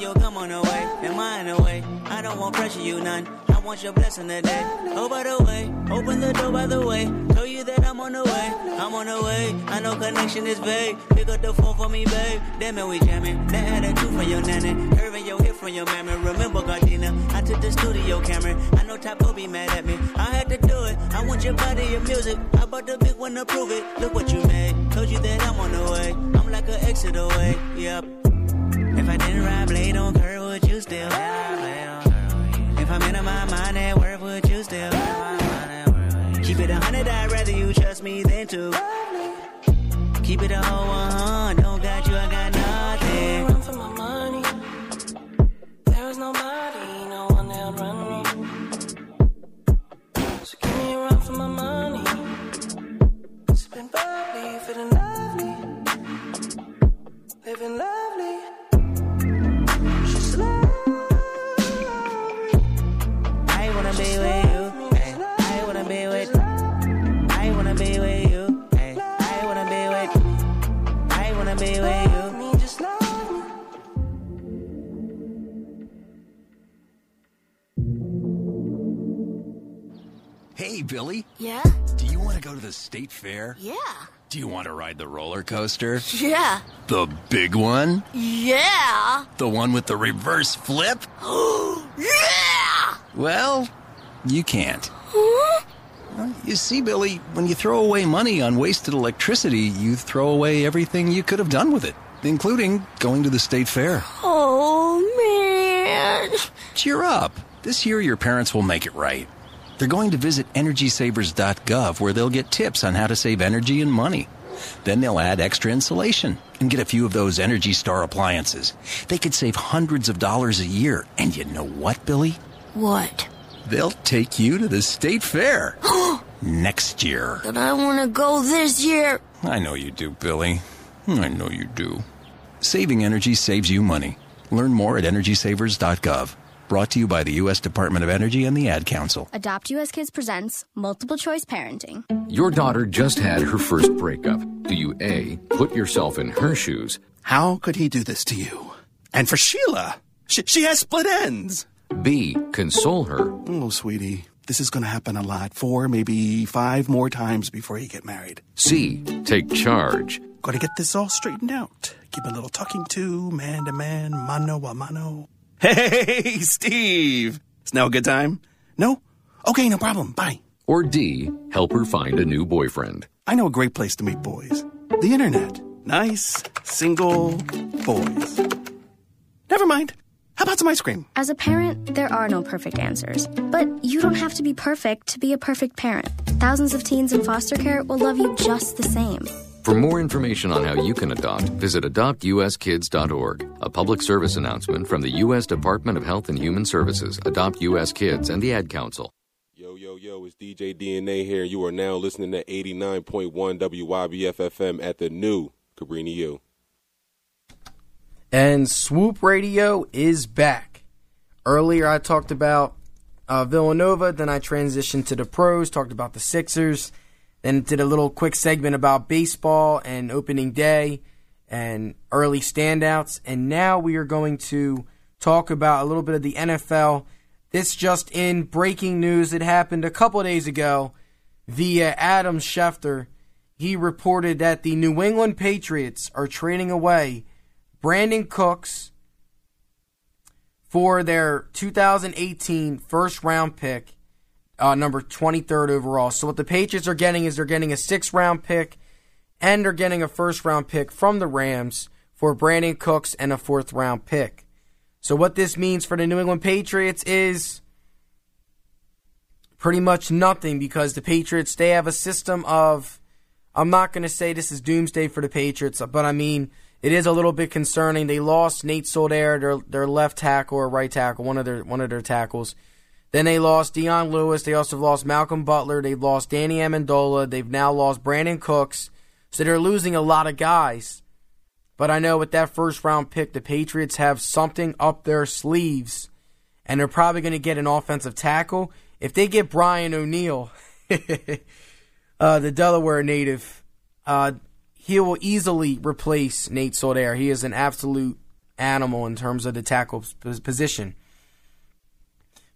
Yo, come on away, and mine away. I don't want pressure, you none. I want your blessing today. Oh, by the way, open the door, by the way. Tell you that I'm on the way, I'm on the way. I know connection is vague. Pick up the phone for me, babe. Damn it, we jamming. That had a two for your nanny. Irving your hip from your mammy. Remember, Gardena, I took the studio camera. I know Typo be mad at me. I had to do it. I want your body, your music. I bought the big one to prove it. Look what you made. Told you that I'm on the way. I'm like an exit away, yep. If I didn't ride blade on curve, would you still have? If I'm in my mind at work, would you still have? Keep it 100, I'd rather you trust me than to. Keep it 101, don't got you, I got nothing. Run for my money. There was nobody, no one that'll run me. So give me a run for my money. Sipping bubbly, feeling lovely. Living lovely. Hey, Billy. Yeah? Do you want to go to the state fair? Yeah. Do you want to ride the roller coaster? Yeah. The big one? Yeah. The one with the reverse flip? Yeah! Well, you can't. Huh? You see, Billy, when you throw away money on wasted electricity, you throw away everything you could have done with it, including going to the state fair. Oh, man. Cheer up. This year, your parents will make it right. They're going to visit energysavers.gov, where they'll get tips on how to save energy and money. Then they'll add extra insulation and get a few of those Energy Star appliances. They could save hundreds of dollars a year. And you know what, Billy? What? They'll take you to the state fair next year. But I want to go this year. I know you do, Billy. I know you do. Saving energy saves you money. Learn more at energysavers.gov. Brought to you by the U.S. Department of Energy and the Ad Council. Adopt U.S. Kids presents Multiple Choice Parenting. Your daughter just had her first breakup. Do you A, put yourself in her shoes? How could he do this to you? And for Sheila, she has split ends. B, console her. Oh, sweetie, this is going to happen a lot. 4, maybe 5 more times before you get married. C, take charge. Got to get this all straightened out. Give a little talking to man, mano a mano. Hey, Steve! Is now a good time? No? Okay, no problem. Bye. Or D, help her find a new boyfriend. I know a great place to meet boys. The internet. Nice, single boys. Never mind. How about some ice cream? As a parent, there are no perfect answers. But you don't have to be perfect to be a perfect parent. Thousands of teens in foster care will love you just the same. For more information on how you can adopt, visit adoptuskids.org. A public service announcement from the U.S. Department of Health and Human Services, Adopt U.S. Kids, and the Ad Council. Yo, yo, yo, it's DJ DNA here. You are now listening to 89.1 WYBF-FM at the new Cabrini U. And Swoop Radio is back. Earlier I talked about Villanova, then I transitioned to the pros, talked about the Sixers. Then did a little quick segment about baseball and opening day and early standouts. And now we are going to talk about a little bit of the NFL. This just in, breaking news. It happened a couple of days ago via Adam Schefter. He reported that the New England Patriots are trading away Brandon Cooks for their 2018 first-round pick. Number 23rd overall. So what the Patriots are getting is they're getting a 6th-round pick and they're getting a 1st-round pick from the Rams for Brandon Cooks and a 4th-round pick. So what this means for the New England Patriots is pretty much nothing, because the Patriots, they have a system of, I'm not going to say this is doomsday for the Patriots, but I mean, it is a little bit concerning. They lost Nate Solder, their left tackle or right tackle, one of their tackles. Then they lost Deion Lewis. They also lost Malcolm Butler. They've lost Danny Amendola. They've now lost Brandon Cooks. So they're losing a lot of guys. But I know with that first-round pick, the Patriots have something up their sleeves, and they're probably going to get an offensive tackle. If they get Brian O'Neill, the Delaware native, he will easily replace Nate Solder. He is an absolute animal in terms of the tackle position.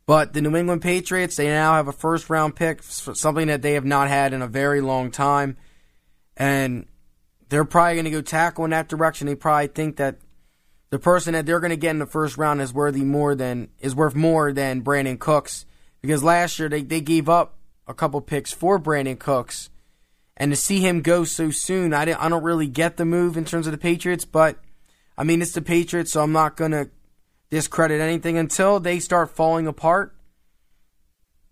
But the New England Patriots, they now have a first-round pick, something that they have not had in a very long time. And they're probably going to go tackle in that direction. They probably think that the person that they're going to get in the first round is worth more than Brandon Cooks. Because last year they gave up a couple picks for Brandon Cooks. And to see him go so soon, I don't really get the move in terms of the Patriots. But, I mean, it's the Patriots, so I'm not going to discredit anything until they start falling apart.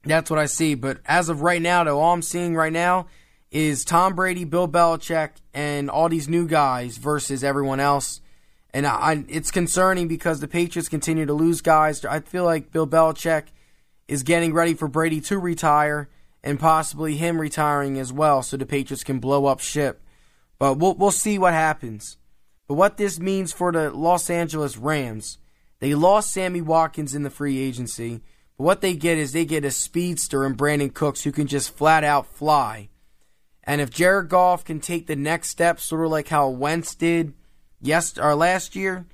That's what I see. But as of right now, though, all I'm seeing right now is Tom Brady, Bill Belichick, and all these new guys versus everyone else. And it's concerning because the Patriots continue to lose guys. I feel like Bill Belichick is getting ready for Brady to retire and possibly him retiring as well, so the Patriots can blow up ship. But we'll see what happens. But what this means for the Los Angeles Rams, they lost Sammy Watkins in the free agency, but what they get is they get a speedster in Brandon Cooks who can just flat out fly. And if Jared Goff can take the next step, sort of like how Wentz did last year,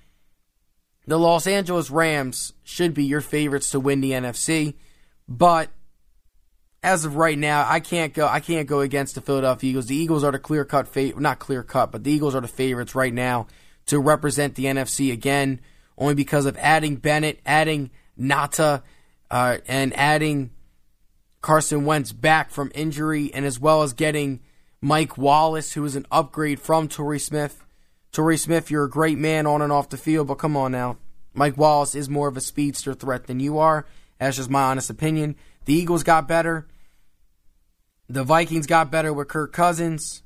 the Los Angeles Rams should be your favorites to win the NFC. But as of right now, I can't go against the Philadelphia Eagles. The Eagles are the the Eagles are the favorites right now to represent the NFC again. Only because of adding Bennett, adding Nata, and adding Carson Wentz back from injury, and as well as getting Mike Wallace, who is an upgrade from Torrey Smith. Torrey Smith, you're a great man on and off the field, but come on now. Mike Wallace is more of a speedster threat than you are. That's just my honest opinion. The Eagles got better. The Vikings got better with Kirk Cousins.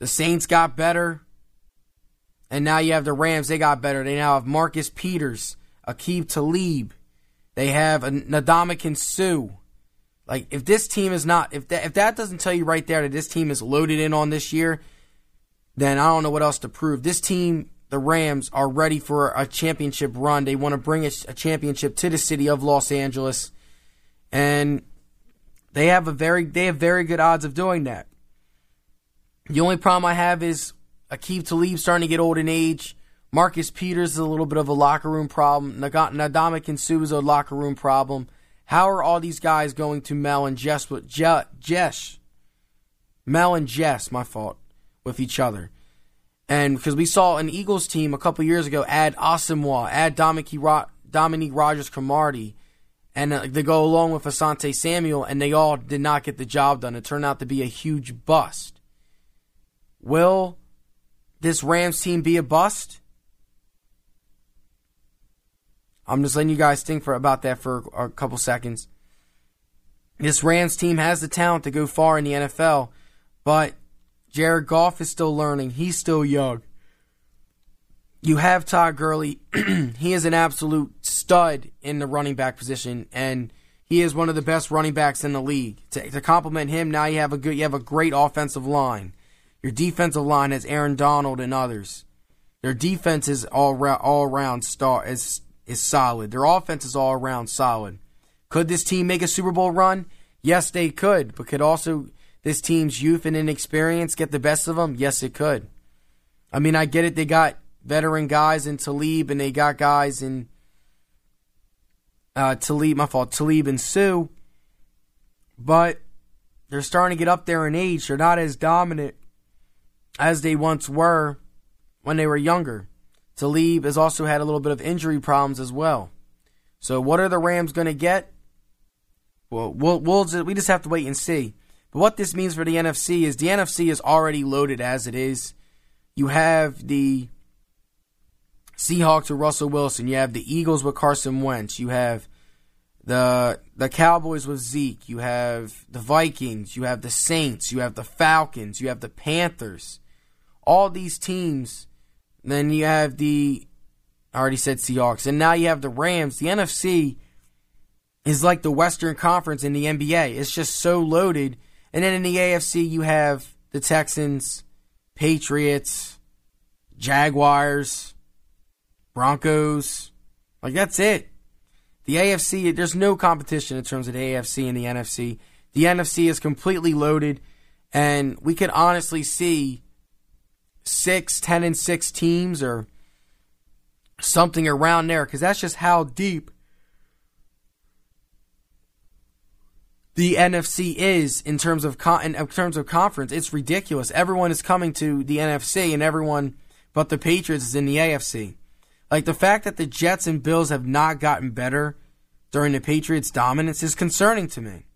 The Saints got better. And now you have the Rams. They got better. They now have Marcus Peters, Aqib Talib. They have Ndamukong Suh. Like, if this team is not, if that doesn't tell you right there that this team is loaded in on this year, then I don't know what else to prove. This team, the Rams, are ready for a championship run. They want to bring a championship to the city of Los Angeles, and they have very good odds of doing that. The only problem I have is Aqib Talib starting to get old in age. Marcus Peters is a little bit of a locker room problem. Ndamukong Suh is a locker room problem. How are all these guys going to mel and Jess with each other? And because we saw an Eagles team a couple years ago add Asamoah, add Dominique Rodgers-Cromartie, and they go along with Asante Samuel, and they all did not get the job done. It turned out to be a huge bust. Will this Rams team be a bust? I'm just letting you guys think about that for a couple seconds. This Rams team has the talent to go far in the NFL, but Jared Goff is still learning. He's still young. You have Todd Gurley. He is an absolute stud in the running back position, and he is one of the best running backs in the league. To complement him, now you have a great offensive line. Your defensive line has Aaron Donald and others. Their defense is all-round star is solid. Their offense is all around solid. Could this team make a Super Bowl run? Yes, they could. But could also this team's youth and inexperience get the best of them? Yes, it could. I mean, I get it. They got veteran guys in Talib, and they got guys in Talib and Suh. But they're starting to get up there in age. They're not as dominant as they once were when they were younger. Talib has also had a little bit of injury problems as well. So what are the Rams going to get? Well, we just have to wait and see. But what this means for the NFC is the NFC is already loaded as it is. You have the Seahawks with Russell Wilson. You have the Eagles with Carson Wentz. You have the the Cowboys with Zeke. You have the Vikings. You have the Saints. You have the Falcons. You have the Panthers. All these teams. And then you have the, I already said Seahawks. And now you have the Rams. The NFC is like the Western Conference in the NBA. It's just so loaded. And then in the AFC, you have the Texans, Patriots, Jaguars, Broncos. Like, that's it. The AFC, there's no competition in terms of the AFC and the NFC. The NFC is completely loaded, and we could honestly see 6, 10, and 6 teams or something around there, because that's just how deep the NFC is in terms of conference. It's ridiculous. Everyone is coming to the NFC, and everyone but the Patriots is in the AFC. Like, the fact that the Jets and Bills have not gotten better during the Patriots' dominance is concerning to me.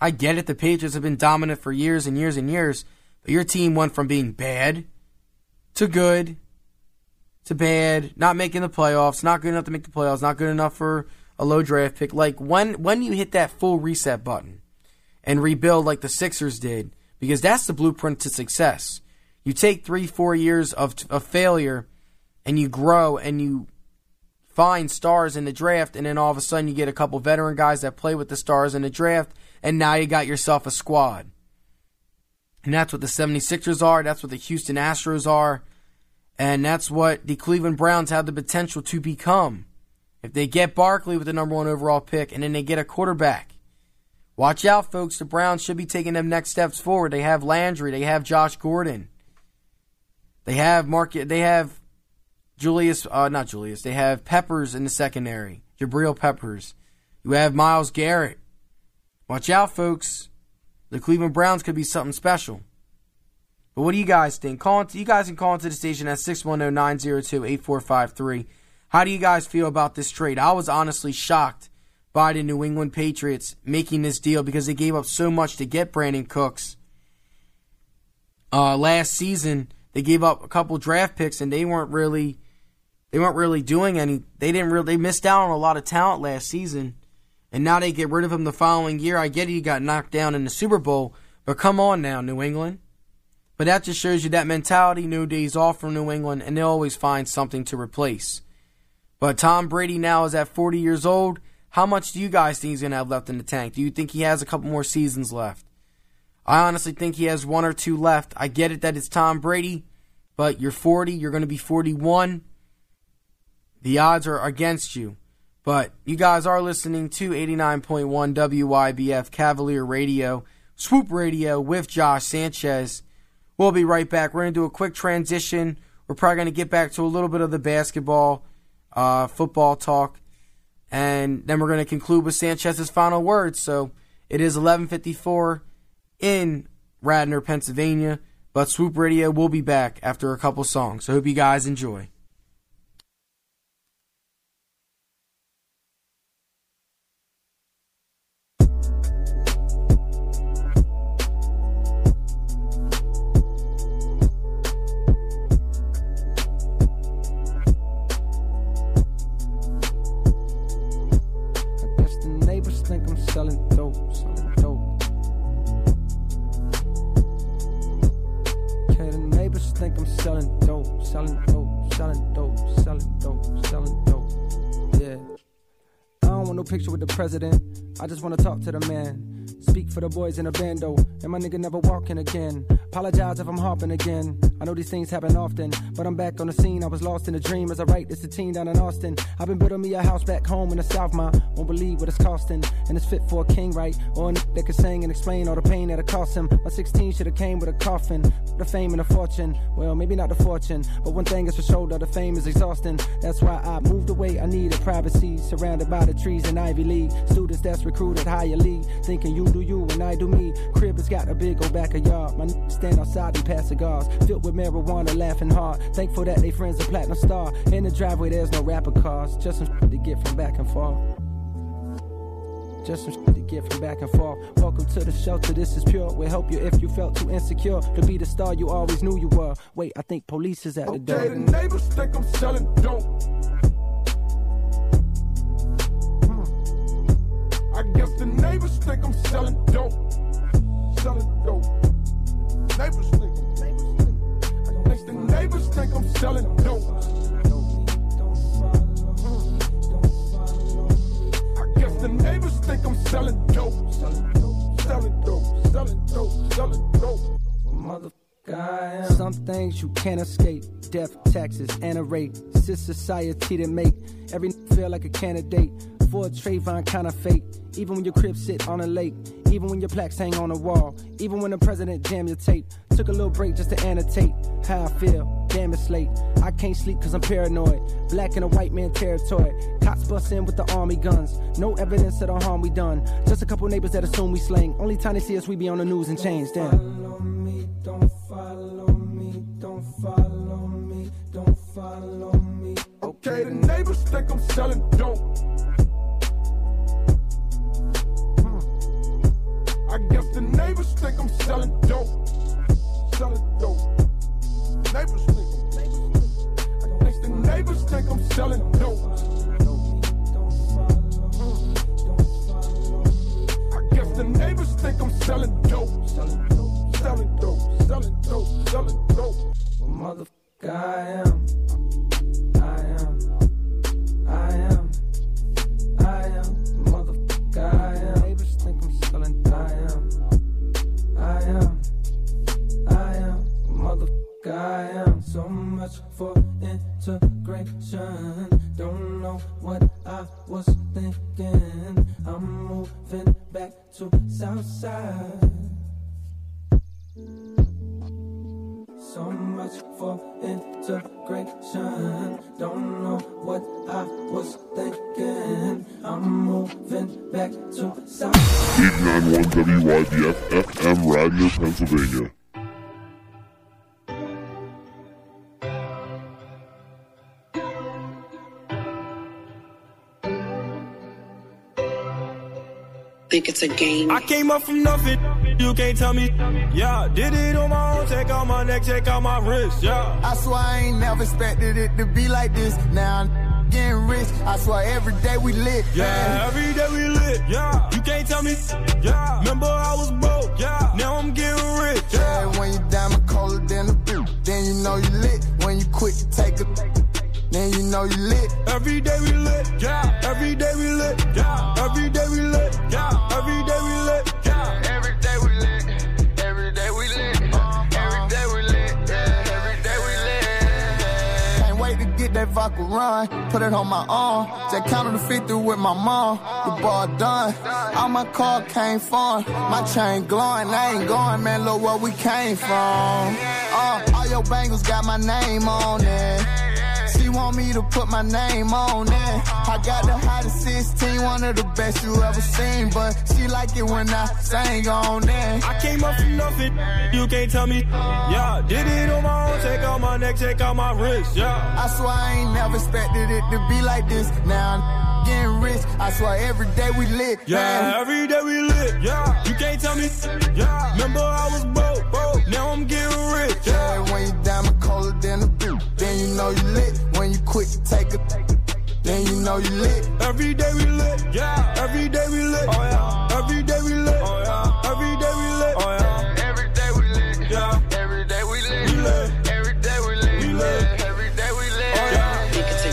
I get it. The Patriots have been dominant for years and years and years, but your team went from being bad to good to bad, not making the playoffs, not good enough to make the playoffs, not good enough for a low draft pick. Like, when you hit that full reset button and rebuild like the Sixers did, because that's the blueprint to success. You take 3-4 years of failure, and you grow, and you find stars in the draft, and then all of a sudden you get a couple veteran guys that play with the stars in the draft, and now you got yourself a squad. And that's what the 76ers are, that's what the Houston Astros are, and that's what the Cleveland Browns have the potential to become. If they get Barkley with the #1 overall pick, and then they get a quarterback. Watch out, folks. The Browns should be taking them next steps forward. They have Landry. They have Josh Gordon. They have They have Peppers in the secondary. Jabril Peppers. You have Myles Garrett. Watch out, folks. The Cleveland Browns could be something special. But what do you guys think? You guys can call into the station at 610-902-8453. How do you guys feel about this trade? I was honestly shocked by the New England Patriots making this deal because they gave up so much to get Brandon Cooks. Last season, they gave up a couple draft picks, and they weren't really doing any. They missed out on a lot of talent last season, and now they get rid of him the following year. I get it, you got knocked down in the Super Bowl, but come on now, New England. But that just shows you that mentality, no days off from New England, and they'll always find something to replace. But Tom Brady now is at 40 years old. How much do you guys think he's going to have left in the tank? Do you think he has a couple more seasons left? I honestly think he has 1 or 2 left. I get it that it's Tom Brady, but you're 40. You're going to be 41. The odds are against you. But you guys are listening to 89.1 WYBF Cavalier Radio, Swoop Radio with Josh Sanchez. We'll be right back. We're going to do a quick transition. We're probably going to get back to a little bit of the basketball football talk, and then we're going to conclude with Sanchez's final words. So it is 11:54 in Radnor, Pennsylvania, but Swoop Radio will be back after a couple songs. So hope you guys enjoy. Selling dope. Okay, the neighbors think I'm selling dope. Yeah. I don't want no picture with the president. I just want to talk to the man. Speak for the boys in the bando. And my nigga never walking again. Apologize if I'm harping again. I know these things happen often, but I'm back on the scene. I was lost in a dream as I write this routine down in Austin. I've been building me a house back home in the South, ma. Won't believe what it's costing. And it's fit for a king, right? Or a that can sing and explain all the pain that it cost him. My 16 should have came with a coffin. The fame and the fortune. Well, maybe not the fortune, but one thing is for sure, that the fame is exhausting. That's why I moved away. I needed privacy, surrounded by the trees in Ivy League. Students that's recruited higher league, thinking you do you and I do me. Crib has got a big old backyard. My stand outside and pass cigars, filled with marijuana, laughing hard. Thankful that they friends a platinum star. In the driveway, there's no rapper cars. Just some shit to get from back and forth. Just some shit to get from back and forth. Welcome to the shelter, this is pure. We'll help you if you felt too insecure to be the star you always knew you were. Wait, I think police is at the door. Okay, the neighbors think I'm selling dope. I If the neighbors think I'm selling dope, neighbors think the neighbors think I'm selling dope. I guess the neighbors think I'm selling dope. Selling dope. Mother. Some things you can't escape. Death, taxes, and a rape. It's a society that make every feel like a candidate for a Trayvon kind of fate. Even when your crib sit on a lake, even when your plaques hang on a wall, even when the president jam your tape. Took a little break just to annotate how I feel. Damn, it's late. I can't sleep cause I'm paranoid. Black in a white man territory. Cops bust in with the army guns. No evidence of the harm we done. Just a couple neighbors that assume we slang. Only time they see us we be on the news and change. Damn. Don't follow me, don't follow me, don't follow me. Okay, the neighbors think I'm selling dope. I guess the neighbors think I'm selling dope. Selling dope. Neighbors think I'm guess the neighbors think I'm selling dope. I guess the neighbors think I'm selling dope. Selling dope. Selling dope, selling dope, selling dope. Well, motherfucker, I am, motherfucker, I am. Neighbors think I'm selling, I am, motherfucker, I am. So much for integration. Don't know what I was thinking. I'm moving back to Southside. So much for integration. Don't know what I was thinking. I'm moving back to South. 891 WYBF FM, Radnor, Pennsylvania. Think it's a game. I came up from nothing. You can't tell me, yeah, did it on my own, take out my neck, take out my wrist, yeah. I swear I ain't never expected it to be like this, now I'm getting rich, I swear every day we lit, yeah, man. Every day we lit, yeah, you can't tell me, yeah, remember I was broke, yeah, now I'm getting rich, yeah. Yeah, when you diamond colder than a bitch, then you know you lit, when you quit, you take a then you know you lit. Every day we lit, yeah. Every day we lit, yeah. Every day we lit, yeah. Every day we lit, yeah. Every day we lit. Every day we lit. Every day we lit, yeah. Every day we lit. Can't wait to get that vodka run. Put it on my arm. Just counted to 50 with my mom. The ball done. All my car came from. My chain glowing. I ain't going, man. Look where we came from. All your bangles got my name on it. She want me to put my name on it. I got the hottest 16, one of the best you ever seen. But she like it when I sang on it. I came up from nothing, you can't tell me. Yeah, did it on my own, take out my neck, take out my wrist, yeah. I swear I ain't never expected it to be like this. Now I'm getting rich, I swear every day we lit, yeah, man. Every day we lit, yeah. You can't tell me, yeah. Remember I was broke, now I'm getting rich, yeah. Yeah, when you diamond colder than a bitch, then you know you lit. When you quit, you take a, then you know you lit. Every day we lit, yeah. Every day we lit, oh yeah. Every day we lit, oh yeah. Every day we lit, oh yeah. Every day we lit, yeah. Every day we lit, every day we lit, every day we lit, oh yeah.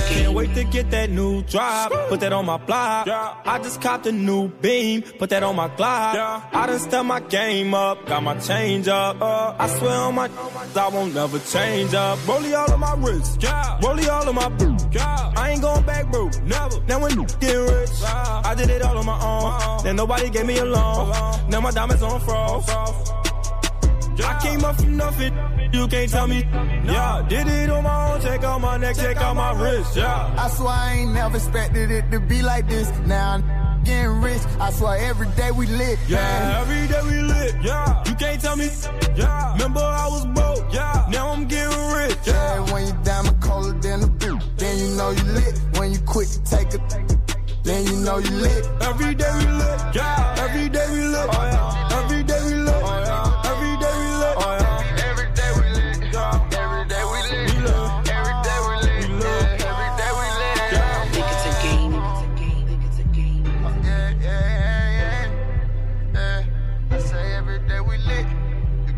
Can't wait to get that new drop, put that on my block. I just copped a new beam, put that on my Glock. I done stepped my game up, got my change up. I swear on my, I won't never change up. Rollie all of my wrists, yeah. Rollie all of my boots, yeah. I ain't going back, bro, never. Now when you get rich, I did it all on my own. Then nobody gave me a loan. Now my diamonds on frost. I came up from nothing, you can't tell me. Yeah, did it on my own, take out my neck, take out my wrist, yeah. I swear I ain't never expected it to be like this. Now I'm getting rich, I swear every day we lit, yeah, man. Every day we lit, yeah. You can't tell me, yeah. Remember I was broke, yeah. Now I'm getting rich, yeah. Yeah, when you diamond colder than a bitch, then you know you lit. When you quit, you take a, then you know you lit. Every day we lit, yeah. Every day we lit, oh yeah. Every day we lit, oh yeah. Every day we lit, oh yeah. Every day we lit, yeah. Every day we lit, yeah. Every day we lit, yeah. Every day we lit, yeah. I think it's a game. Yeah, yeah, yeah,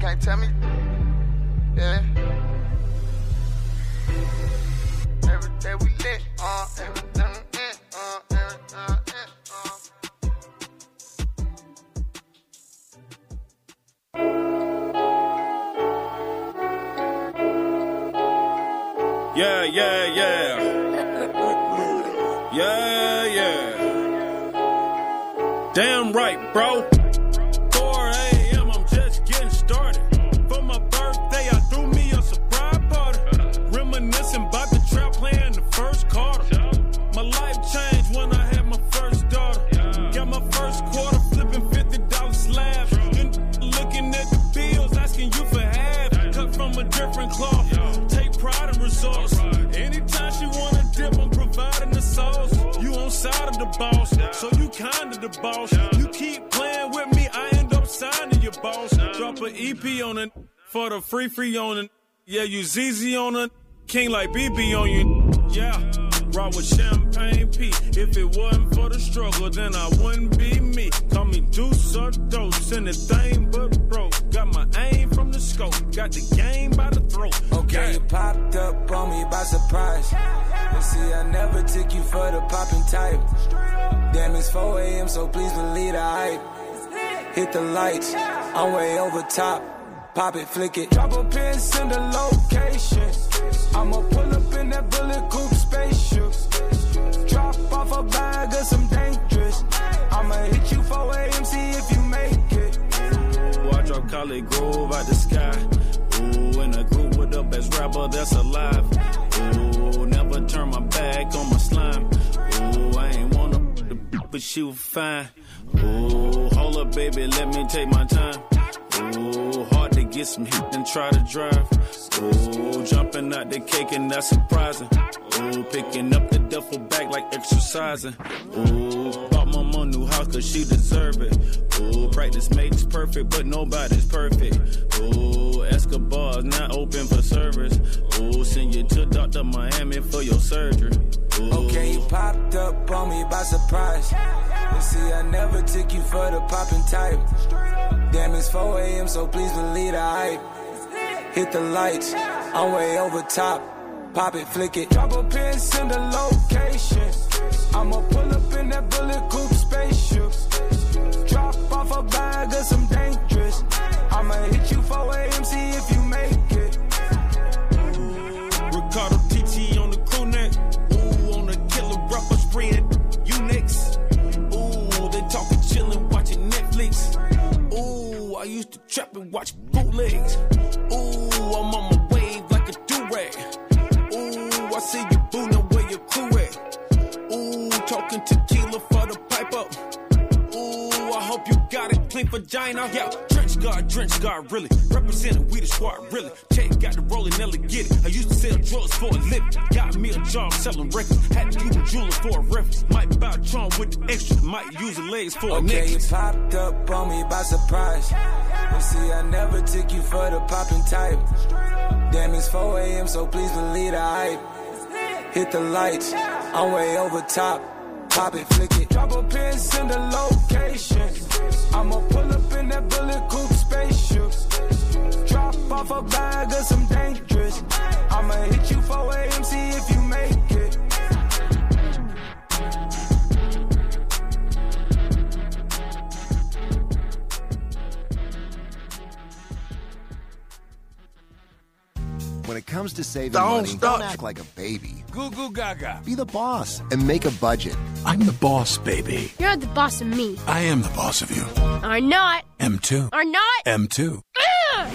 can't tell me. Yeah. Every day we lit, Yeah, yeah, yeah. Yeah, yeah. Damn right, bro. So you kind of the boss. You keep playing with me, I end up signing your boss. Drop an EP on it for the free on it. Yeah, you ZZ on it. King like BB on you. Yeah, rock with Champagne P. If it wasn't for the struggle, then I wouldn't be me. Call me Deuce or Dose, anything but broke. Got my aim from the scope, got the game by the throat. Okay, yeah. You popped up on me by surprise. And see, I never took you for the popping type. Damn, it's 4 a.m., so please believe the hype. Hit the lights, I'm way over top. Pop it, flick it. Drop a pin, send the location. I'ma pull up in that bullet coupe spaceship. Drop off a bag of some dangerous. I'ma hit you 4 a.m., see if you make it. Well, I drop Collard Grove out the sky. Ooh, in a group with the best rapper that's alive. Ooh, never turn my back on my slime. Ooh, I ain't wanna but she was fine. Ooh, hold up, baby, let me take my time. Ooh, hard to get some heat and try to drive. Ooh, jumping out the cake and that's surprising. Ooh, picking up the duffel bag like exercising. Ooh, bought my mom new house cause she deserve it. Ooh, practice makes perfect, but nobody's perfect. Ooh, Escobar's not open for service. Ooh, send you to Dr. Miami for your surgery. Ooh. Okay, you popped up on me by surprise. You see, I never took you for the poppin' type. Damn, it's 4 a.m., so please believe the hype. Hit the lights, I'm way over top. Pop it, flick it. Drop a pin, send the location. I'ma pull up in that bullet coupe spaceship. Drop off a bag of some dangerous. I'ma hit you 4 a.m., see if you make it. Ricardo TT on the crew neck. Ooh, on the killer rubber spread. You next. Ooh, they talking chillin', watching Netflix. Ooh, I used to trap and watch bootlegs. Ooh, I'm on my wave like a do-rag. Ooh, I see you boo, now where your crew at? Ooh, talking tequila for the pipe up. Ooh, I hope you got it clean vagina. Yeah, trench guard, really. Representing we the squad, really. Check got the Rollinelli, get it. I used to sell drugs for a living. Got me a job selling records. Had to use a jeweler for a reference. Might buy a charm with the extra. Might use the legs for a necklace. Okay, you popped up on me by surprise. You see, I never took you for the popping type. Damn, it's 4 a.m., so please believe the hype. Hit the lights, I'm way over top. Pop it, flick it. Drop a pin, send the location. I'ma pull up in that bullet coupe spaceship. Drop off a bag of some dangerous. I'ma hit you 4 a.m., see if you make it. When it comes to saving money, don't act like a baby. Goo goo gaga. Be the boss and make a budget. I'm the boss, baby. You're the boss of me. I am the boss of you. Or not. M2. Or not. M2. Ugh!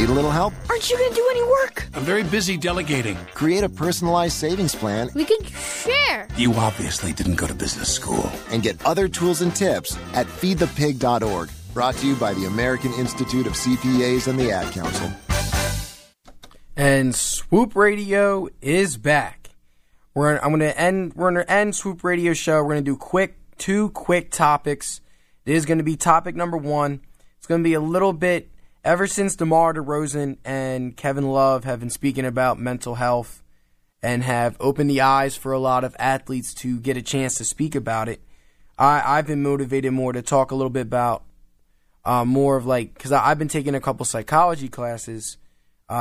Need a little help? Aren't you going to do any work? I'm very busy delegating. Create a personalized savings plan. We could share. You obviously didn't go to business school. And get other tools and tips at feedthepig.org. Brought to you by the American Institute of CPAs and the Ad Council. And Swoop Radio is back. We're gonna end Swoop Radio show. We're gonna do two quick topics. It is gonna be topic number one. It's gonna be a little bit ever since DeMar DeRozan and Kevin Love have been speaking about mental health and have opened the eyes for a lot of athletes to get a chance to speak about it. I've been motivated more to talk a little bit about more of like, because I've been taking a couple psychology classes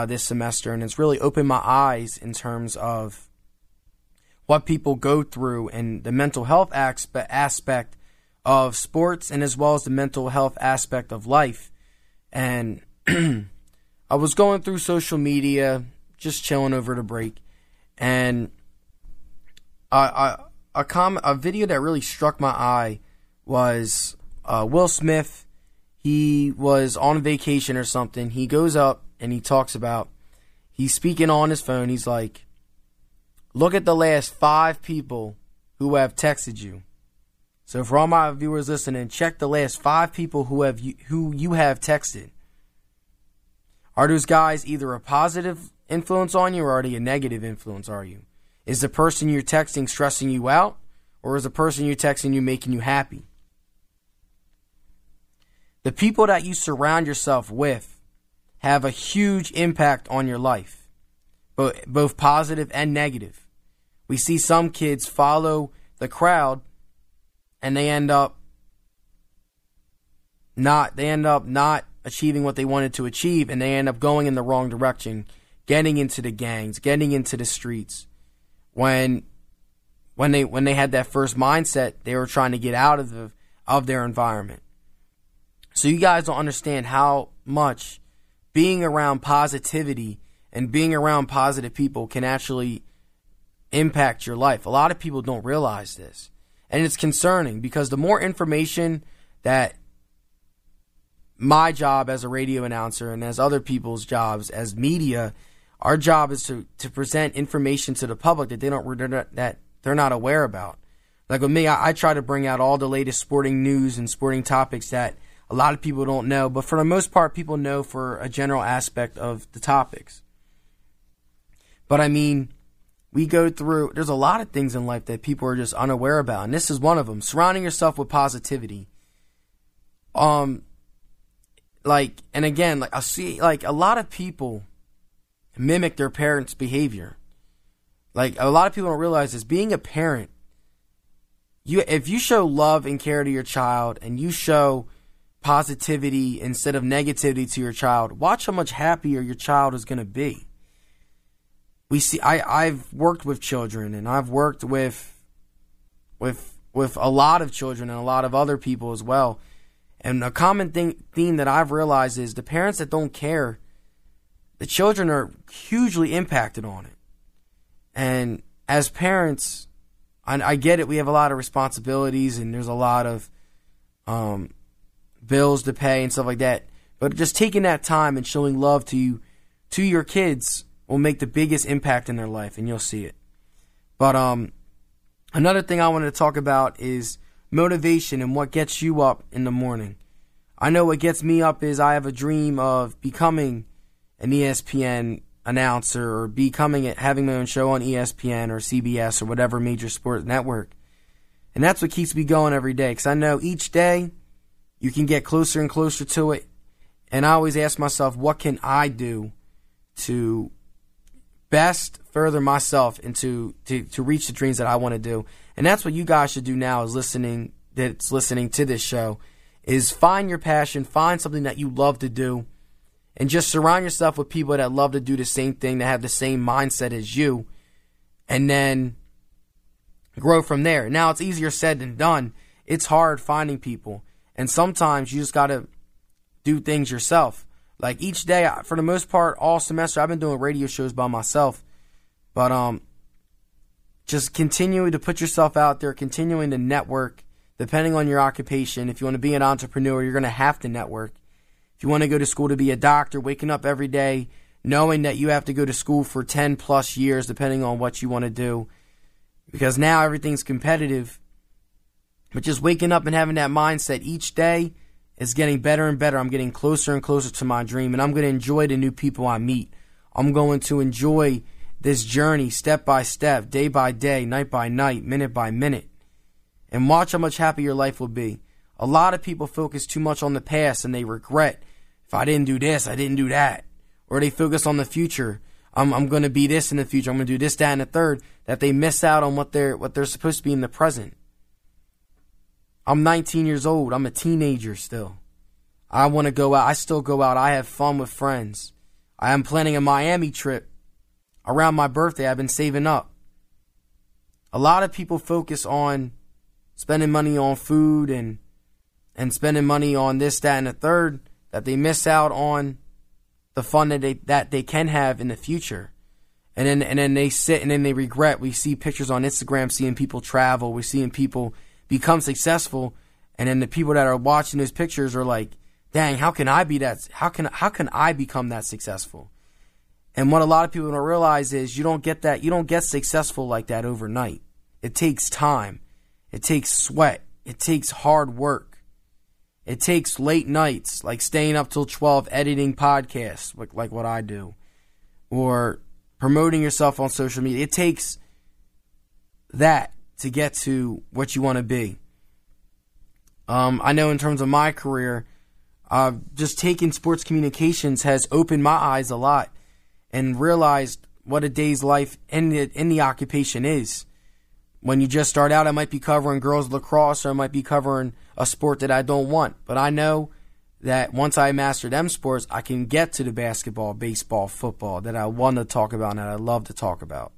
this semester, and it's really opened my eyes in terms of what people go through and the mental health aspect of sports, and as well as the mental health aspect of life. And I was going through social media, just chilling over the break, and a video that really struck my eye was Will Smith. He was on vacation or something. He goes up and he talks about, he's speaking on his phone. He's like, look at the last 5 people who have texted you. So for all my viewers listening, check the last 5 people who you have texted. Are those guys either a positive influence on you or already a negative influence, are you? Is the person you're texting stressing you out, or is the person you're texting you making you happy? The people that you surround yourself with have a huge impact on your life, both positive and negative. We see some kids follow the crowd and they end up not achieving what they wanted to achieve, and they end up going in the wrong direction, getting into the gangs, getting into the streets. When they had that first mindset, they were trying to get out of their environment. So you guys don't understand how much being around positivity and being around positive people can actually impact your life. A lot of people don't realize this. And it's concerning, because the more information that my job as a radio announcer and as other people's jobs as media, our job is to present information to the public that they're not aware about. Like with me, I try to bring out all the latest sporting news and sporting topics that a lot of people don't know, but for the most part, people know for a general aspect of the topics. But I mean, there's a lot of things in life that people are just unaware about, and this is one of them. Surrounding yourself with positivity. And again, I see, a lot of people mimic their parents' behavior. A lot of people don't realize this. Being a parent, if you show love and care to your child, and you show positivity instead of negativity to your child, watch how much happier your child is going to be. We see, I've worked with children, and I've worked with a lot of children and a lot of other people as well. And a common theme that I've realized is the parents that don't care, the children are hugely impacted on it. And as parents, I get it, we have a lot of responsibilities, and there's a lot of bills to pay and stuff like that, but just taking that time and showing love to your kids will make the biggest impact in their life, and you'll see it. But another thing I wanted to talk about is motivation and what gets you up in the morning. I know what gets me up is I have a dream of becoming an ESPN announcer, or having my own show on ESPN or CBS or whatever major sports network, and that's what keeps me going every day, because I know each day you can get closer and closer to it. And I always ask myself, what can I do to best further myself and to reach the dreams that I want to do? And that's what you guys should do now, listening to this show, is find your passion, find something that you love to do, and just surround yourself with people that love to do the same thing, that have the same mindset as you, and then grow from there. Now, it's easier said than done. It's hard finding people. And sometimes you just got to do things yourself. Like each day, for the most part, all semester, I've been doing radio shows by myself. But just continuing to put yourself out there, continuing to network, depending on your occupation. If you want to be an entrepreneur, you're going to have to network. If you want to go to school to be a doctor, waking up every day, knowing that you have to go to school for 10 plus years, depending on what you want to do. Because now everything's competitive. But just waking up and having that mindset each day is getting better and better. I'm getting closer and closer to my dream, and I'm going to enjoy the new people I meet. I'm going to enjoy this journey step by step, day by day, night by night, minute by minute. And watch how much happier your life will be. A lot of people focus too much on the past, and they regret, if I didn't do this, I didn't do that. Or they focus on the future. I'm going to be this in the future. I'm going to do this, that, and the third, that they miss out on what they're supposed to be in the present. I'm 19 years old. I'm a teenager still. I want to go out. I still go out. I have fun with friends. I am planning a Miami trip around my birthday. I've been saving up. A lot of people focus on spending money on food and spending money on this, that, and the third, that they miss out on the fun that they can have in the future. And then they sit and then they regret. We see pictures on Instagram, seeing people travel. We're seeing people become successful. And then the people that are watching those pictures are like, dang, how can I be that? How can I become that successful? And what a lot of people don't realize is you don't get successful like that overnight. It takes time. It takes sweat. It takes hard work. It takes late nights, like staying up till 12 editing podcasts, like what I do, or promoting yourself on social media. It takes that to get to what you want to be. I know in terms of my career, just taking sports communications has opened my eyes a lot and realized what a day's life in the occupation is. When you just start out, I might be covering girls lacrosse, or I might be covering a sport that I don't want. But I know that once I master them sports, I can get to the basketball, baseball, football that I want to talk about and that I love to talk about.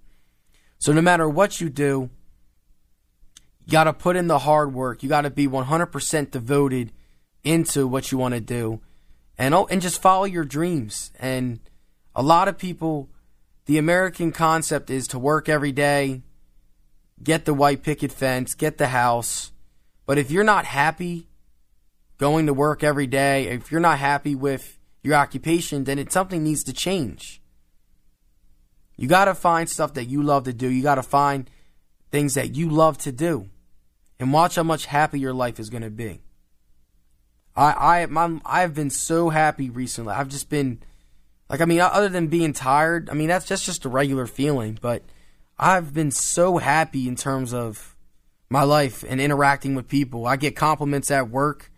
So no matter what you do, you got to put in the hard work. You got to be 100% devoted into what you want to do, and just follow your dreams. And a lot of people, the American concept is to work every day, get the white picket fence, get the house. But if you're not happy going to work every day, if you're not happy with your occupation, then something needs to change. You got to find stuff that you love to do. You got to find things that you love to do. And watch how much happier your life is going to be. I've been so happy recently. I've just been, other than being tired, that's just a regular feeling. But I've been so happy in terms of my life and interacting with people. I get compliments at work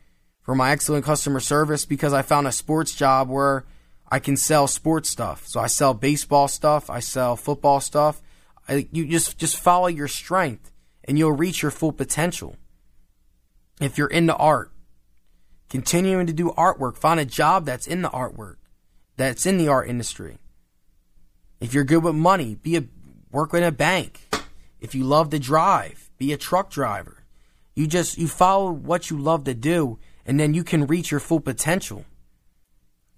for my excellent customer service because I found a sports job where I can sell sports stuff. So I sell baseball stuff. I sell football stuff. You just follow your strength and you'll reach your full potential. If you're into art, continuing to do artwork, find a job that's in the artwork, that's in the art industry. If you're good with money, work in a bank. If you love to drive, be a truck driver. You follow what you love to do, and then you can reach your full potential.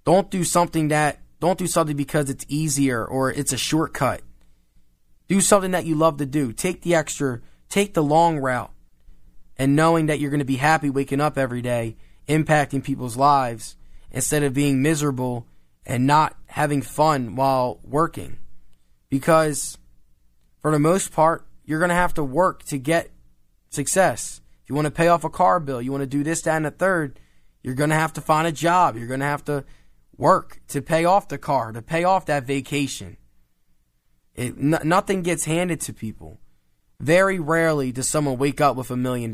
Don't do something because it's easier or it's a shortcut. Do something that you love to do. Take the long route. And knowing that you're going to be happy waking up every day, impacting people's lives, instead of being miserable and not having fun while working. Because for the most part, you're going to have to work to get success. If you want to pay off a car bill, you want to do this, that, and the third, you're going to have to find a job. You're going to have to work to pay off the car, to pay off that vacation. Nothing gets handed to people. Very rarely does someone wake up with $1 million.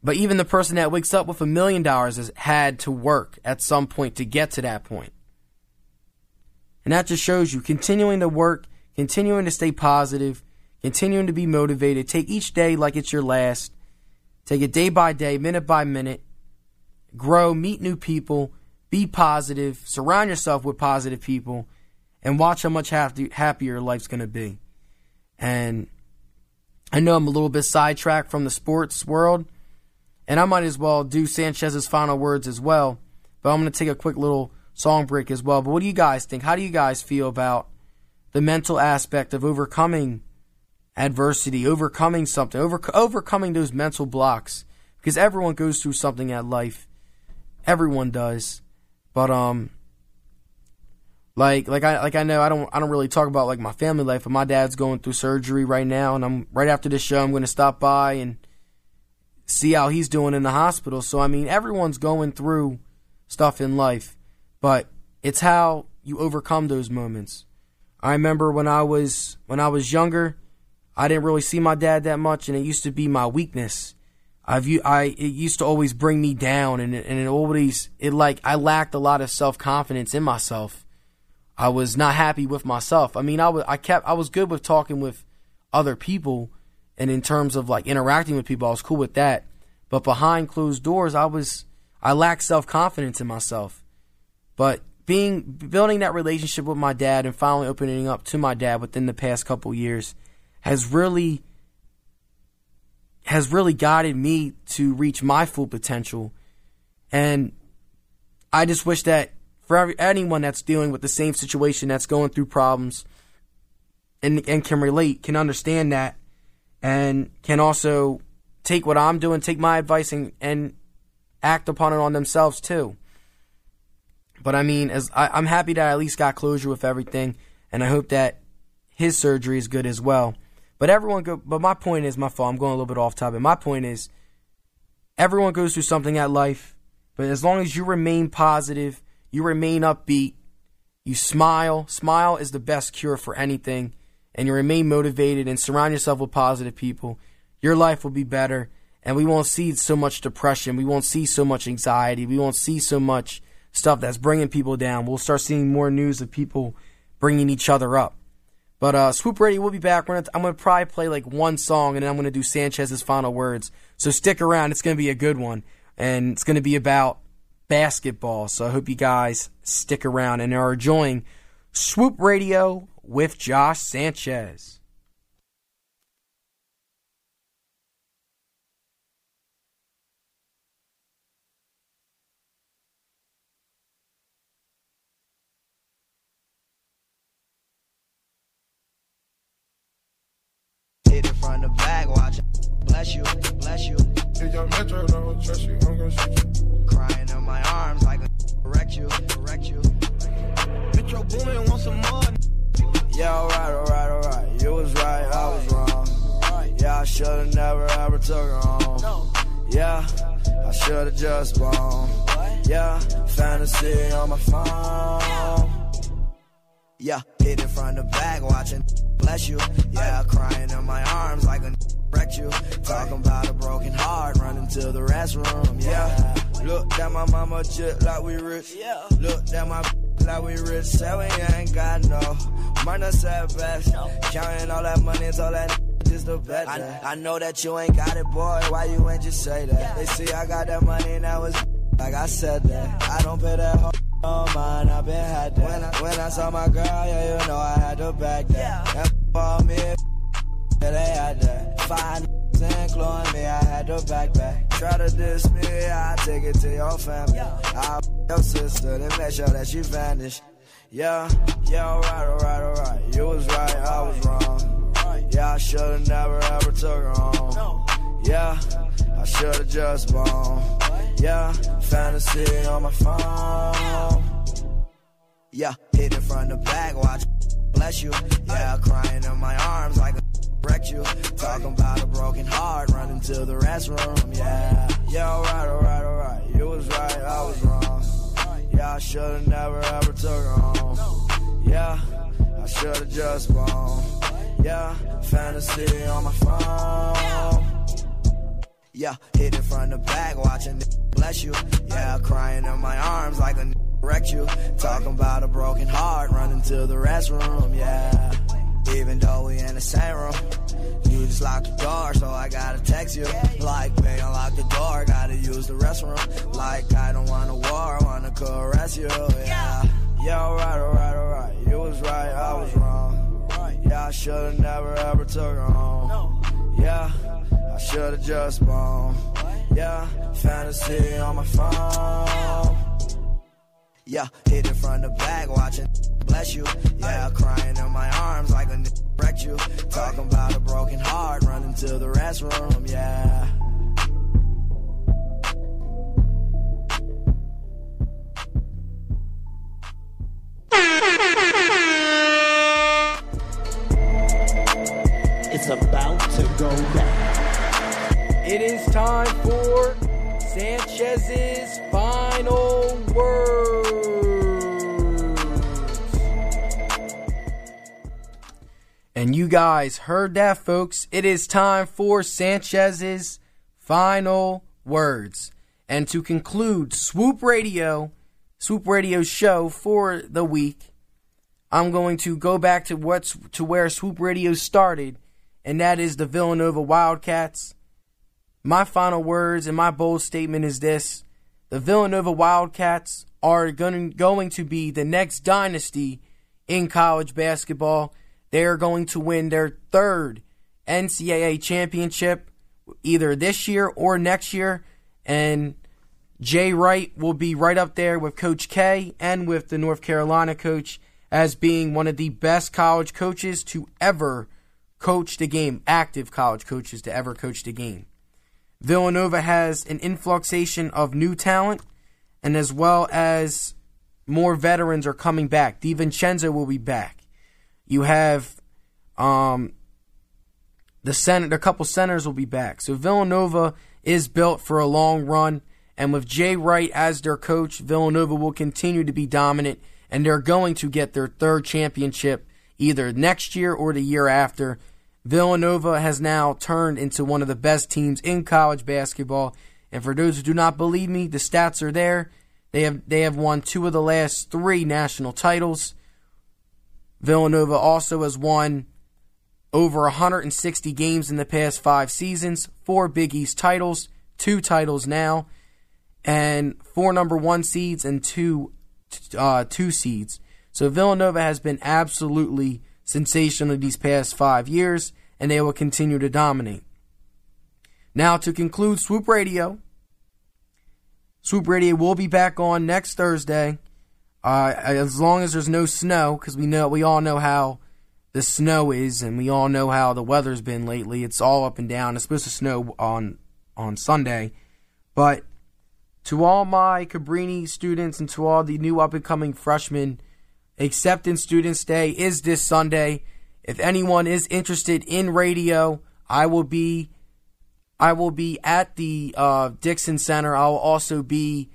But even the person that wakes up with $1 million has had to work at some point to get to that point. And that just shows you continuing to work, continuing to stay positive, continuing to be motivated. Take each day like it's your last. Take it day by day, minute by minute. Grow, meet new people, be positive, surround yourself with positive people, and watch how much happier your life's going to be. And I know I'm a little bit sidetracked from the sports world, and I might as well do Sanchez's final words as well. But I'm going to take a quick little song break as well. But what do you guys think? How do you guys feel about the mental aspect of overcoming adversity, overcoming something, overcoming those mental blocks? Because everyone goes through something at life. Everyone does. But I know I don't really talk about my family life, but my dad's going through surgery right now, and I'm right after this show I'm going to stop by and see how he's doing in the hospital. So everyone's going through stuff in life, but it's how you overcome those moments. I remember when I was younger, I didn't really see my dad that much, and it used to be my weakness. It used to always bring me down, and I lacked a lot of self-confidence in myself. I was not happy with myself. I was good with talking with other people, and in terms of interacting with people, I was cool with that. But behind closed doors, I lacked self-confidence in myself. But building that relationship with my dad and finally opening up to my dad within the past couple years has really guided me to reach my full potential. And I just wish that for anyone that's dealing with the same situation, that's going through problems and can relate, can understand that, and can also take what I'm doing, take my advice, and act upon it on themselves too. But I mean, I'm happy that I at least got closure with everything, and I hope that his surgery is good as well. But my point is, my fault, I'm going a little bit off topic. My point is, everyone goes through something at life, but as long as you remain positive, you remain upbeat, you smile. Smile is the best cure for anything, and you remain motivated and surround yourself with positive people. Your life will be better, and we won't see so much depression. We won't see so much anxiety. We won't see so much stuff that's bringing people down. We'll start seeing more news of people bringing each other up. But Swoop Radio will be back. I'm going to probably play like one song, and then I'm going to do Sanchez's final words. So stick around. It's going to be a good one, and it's going to be about basketball. So I hope you guys stick around and are enjoying Swoop Radio with Josh Sanchez. Front to back, watch. Bless you, bless you. If your metro don't trust you, I'm gonna shoot you. Crying in my arms like a wreck you, wreck you. Metro booming, want some more. Yeah, alright, alright, alright. You was right, I was wrong. Yeah, I should've never ever took her home. Yeah, I should've just blown. Yeah, fantasy on my phone. Yeah, hit it from the back, watching. Bless you, yeah, crying in my arms like a wrecked you. Talking about a broken heart, running to the restroom, yeah. Look at my mama just like we rich, yeah. Look at my like we rich, say we ain't got no minor setbacks. Counting all that money, it's all that is the bet. I know that you ain't got it, boy, why you ain't just say that? They see I got that money and I was like I said that. I don't pay that whole. Oh man, I been had that. When I saw my girl, yeah, you know I had to back that. Yeah. That for me, yeah, they had that. 5 and clawing me, I had to back that. Try to diss me, I take it to your family. Yeah. I your sister, then make sure that she vanished. Yeah, yeah, alright, alright, alright. You was right, I was wrong. Yeah, I should've never ever took her home. No. Yeah, I should've just blown. Yeah, fantasy on my phone. Yeah, hit it from the back, watch. Bless you, yeah, crying in my arms like a wrecked you. Talking about a broken heart, running to the restroom, yeah. Yeah, alright, alright, alright. You was right, I was wrong. Yeah, I should've never ever took her home. Yeah, I should've just blown. Yeah, fantasy on my phone. Yeah, hit it from the back, watching bless you. Yeah, crying in my arms like a wrecked you. Talking about a broken heart, running to the restroom, yeah. Even though we in the same room, you just locked the door, so I gotta text you. Like, babe, unlock the door, gotta use the restroom. Like, I don't wanna war, I wanna caress you, yeah. Yeah, alright, alright, alright. You was right, I was wrong. Yeah, I should've never ever took her home. Yeah. I should've just blown, yeah, fantasy on my phone. Yeah, hit it from the back, watching, bless you. Yeah, crying in my arms like a wrecked you. Talking about a broken heart, running to the restroom, yeah. It's about to go down. It is time for Sanchez's final words. And you guys heard that, folks. It is time for Sanchez's final words. And to conclude Swoop Radio's show for the week, I'm going to go back to where Swoop Radio started, and that is the Villanova Wildcats. my final words and my bold statement is this. The Villanova Wildcats are going to be the next dynasty in college basketball. They are going to win their third NCAA championship either this year or next year. And Jay Wright will be right up there with Coach K and with the North Carolina coach as being one of the best college coaches to ever coach the game, active college coaches to ever coach the game. Villanova has an influxation of new talent, and as well as more veterans are coming back. DiVincenzo will be back. You have a couple centers will be back. So Villanova is built for a long run, and with Jay Wright as their coach, Villanova will continue to be dominant, and they're going to get their third championship either next year or the year after. Villanova has now turned into one of the best teams in college basketball. And for those who do not believe me, the stats are there. They have won two of the last three national titles. Villanova also has won over 160 games in the past 5 seasons, 4 Big East titles, 2 titles now, and 4 number 1 seeds and 2 seeds. So Villanova has been absolutely sensational these past 5 years, and they will continue to dominate. Now, to conclude Swoop Radio. Swoop Radio will be back on next Thursday, as long as there's no snow, because we all know how the snow is, and we all know how the weather's been lately. It's all up and down. It's supposed to snow on Sunday. But to all my Cabrini students and to all the new up-and-coming freshmen, Acceptance Students Day is this Sunday. If anyone is interested in radio, I will be at the Dixon Center. I will also be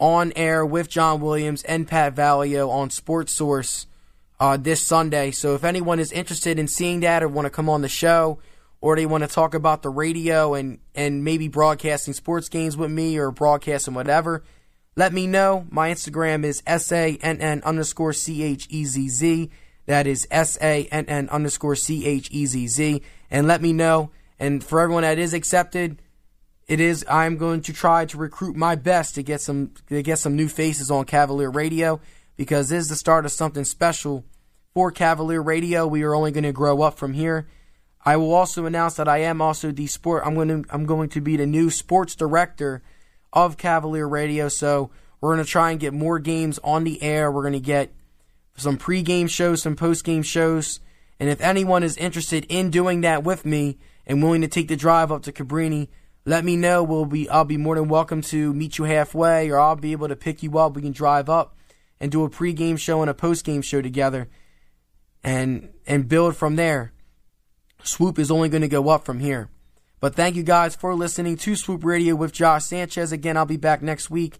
on air with John Williams and Pat Valio on Sports Source this Sunday. So if anyone is interested in seeing that or want to come on the show, or they want to talk about the radio and maybe broadcasting sports games with me or broadcasting whatever, let me know. My Instagram is SANN_CHEZZ. That is SANN_CHEZZ. And let me know. And for everyone that is accepted, I'm going to try to recruit my best to get some new faces on Cavalier Radio, because this is the start of something special for Cavalier Radio. We are only going to grow up from here. I will also announce that I am also I'm going to be the new sports director of Cavalier Radio. So we're going to try and get more games on the air. We're going to get some pregame shows, some postgame shows, and if anyone is interested in doing that with me and willing to take the drive up to Cabrini, let me know. I'll be more than welcome to meet you halfway, or I'll be able to pick you up. We can drive up and do a pregame show and a postgame show together, and build from there. Swoop is only going to go up from here. But thank you guys for listening to Swoop Radio with Josh Sanchez. Again, I'll be back next week.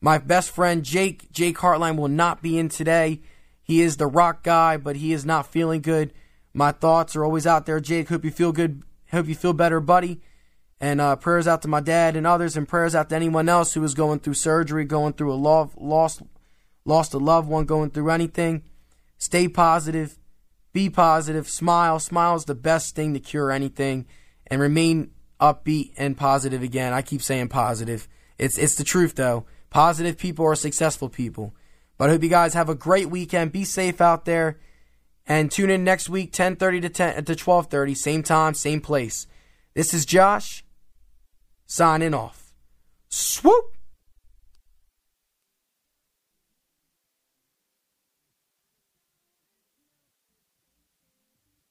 My best friend Jake Hartline will not be in today. He is the rock guy, but he is not feeling good. My thoughts are always out there, Jake. Hope you feel good. Hope you feel better, buddy. And prayers out to my dad and others, and prayers out to anyone else who is going through surgery, going through a lost a loved one, going through anything. Stay positive. Be positive. Smile. Smile is the best thing to cure anything. And remain upbeat and positive again. I keep saying positive. It's the truth, though. Positive people are successful people. But I hope you guys have a great weekend. Be safe out there. And tune in next week, 10:30 to 12:30, same time, same place. This is Josh, signing off. Swoop!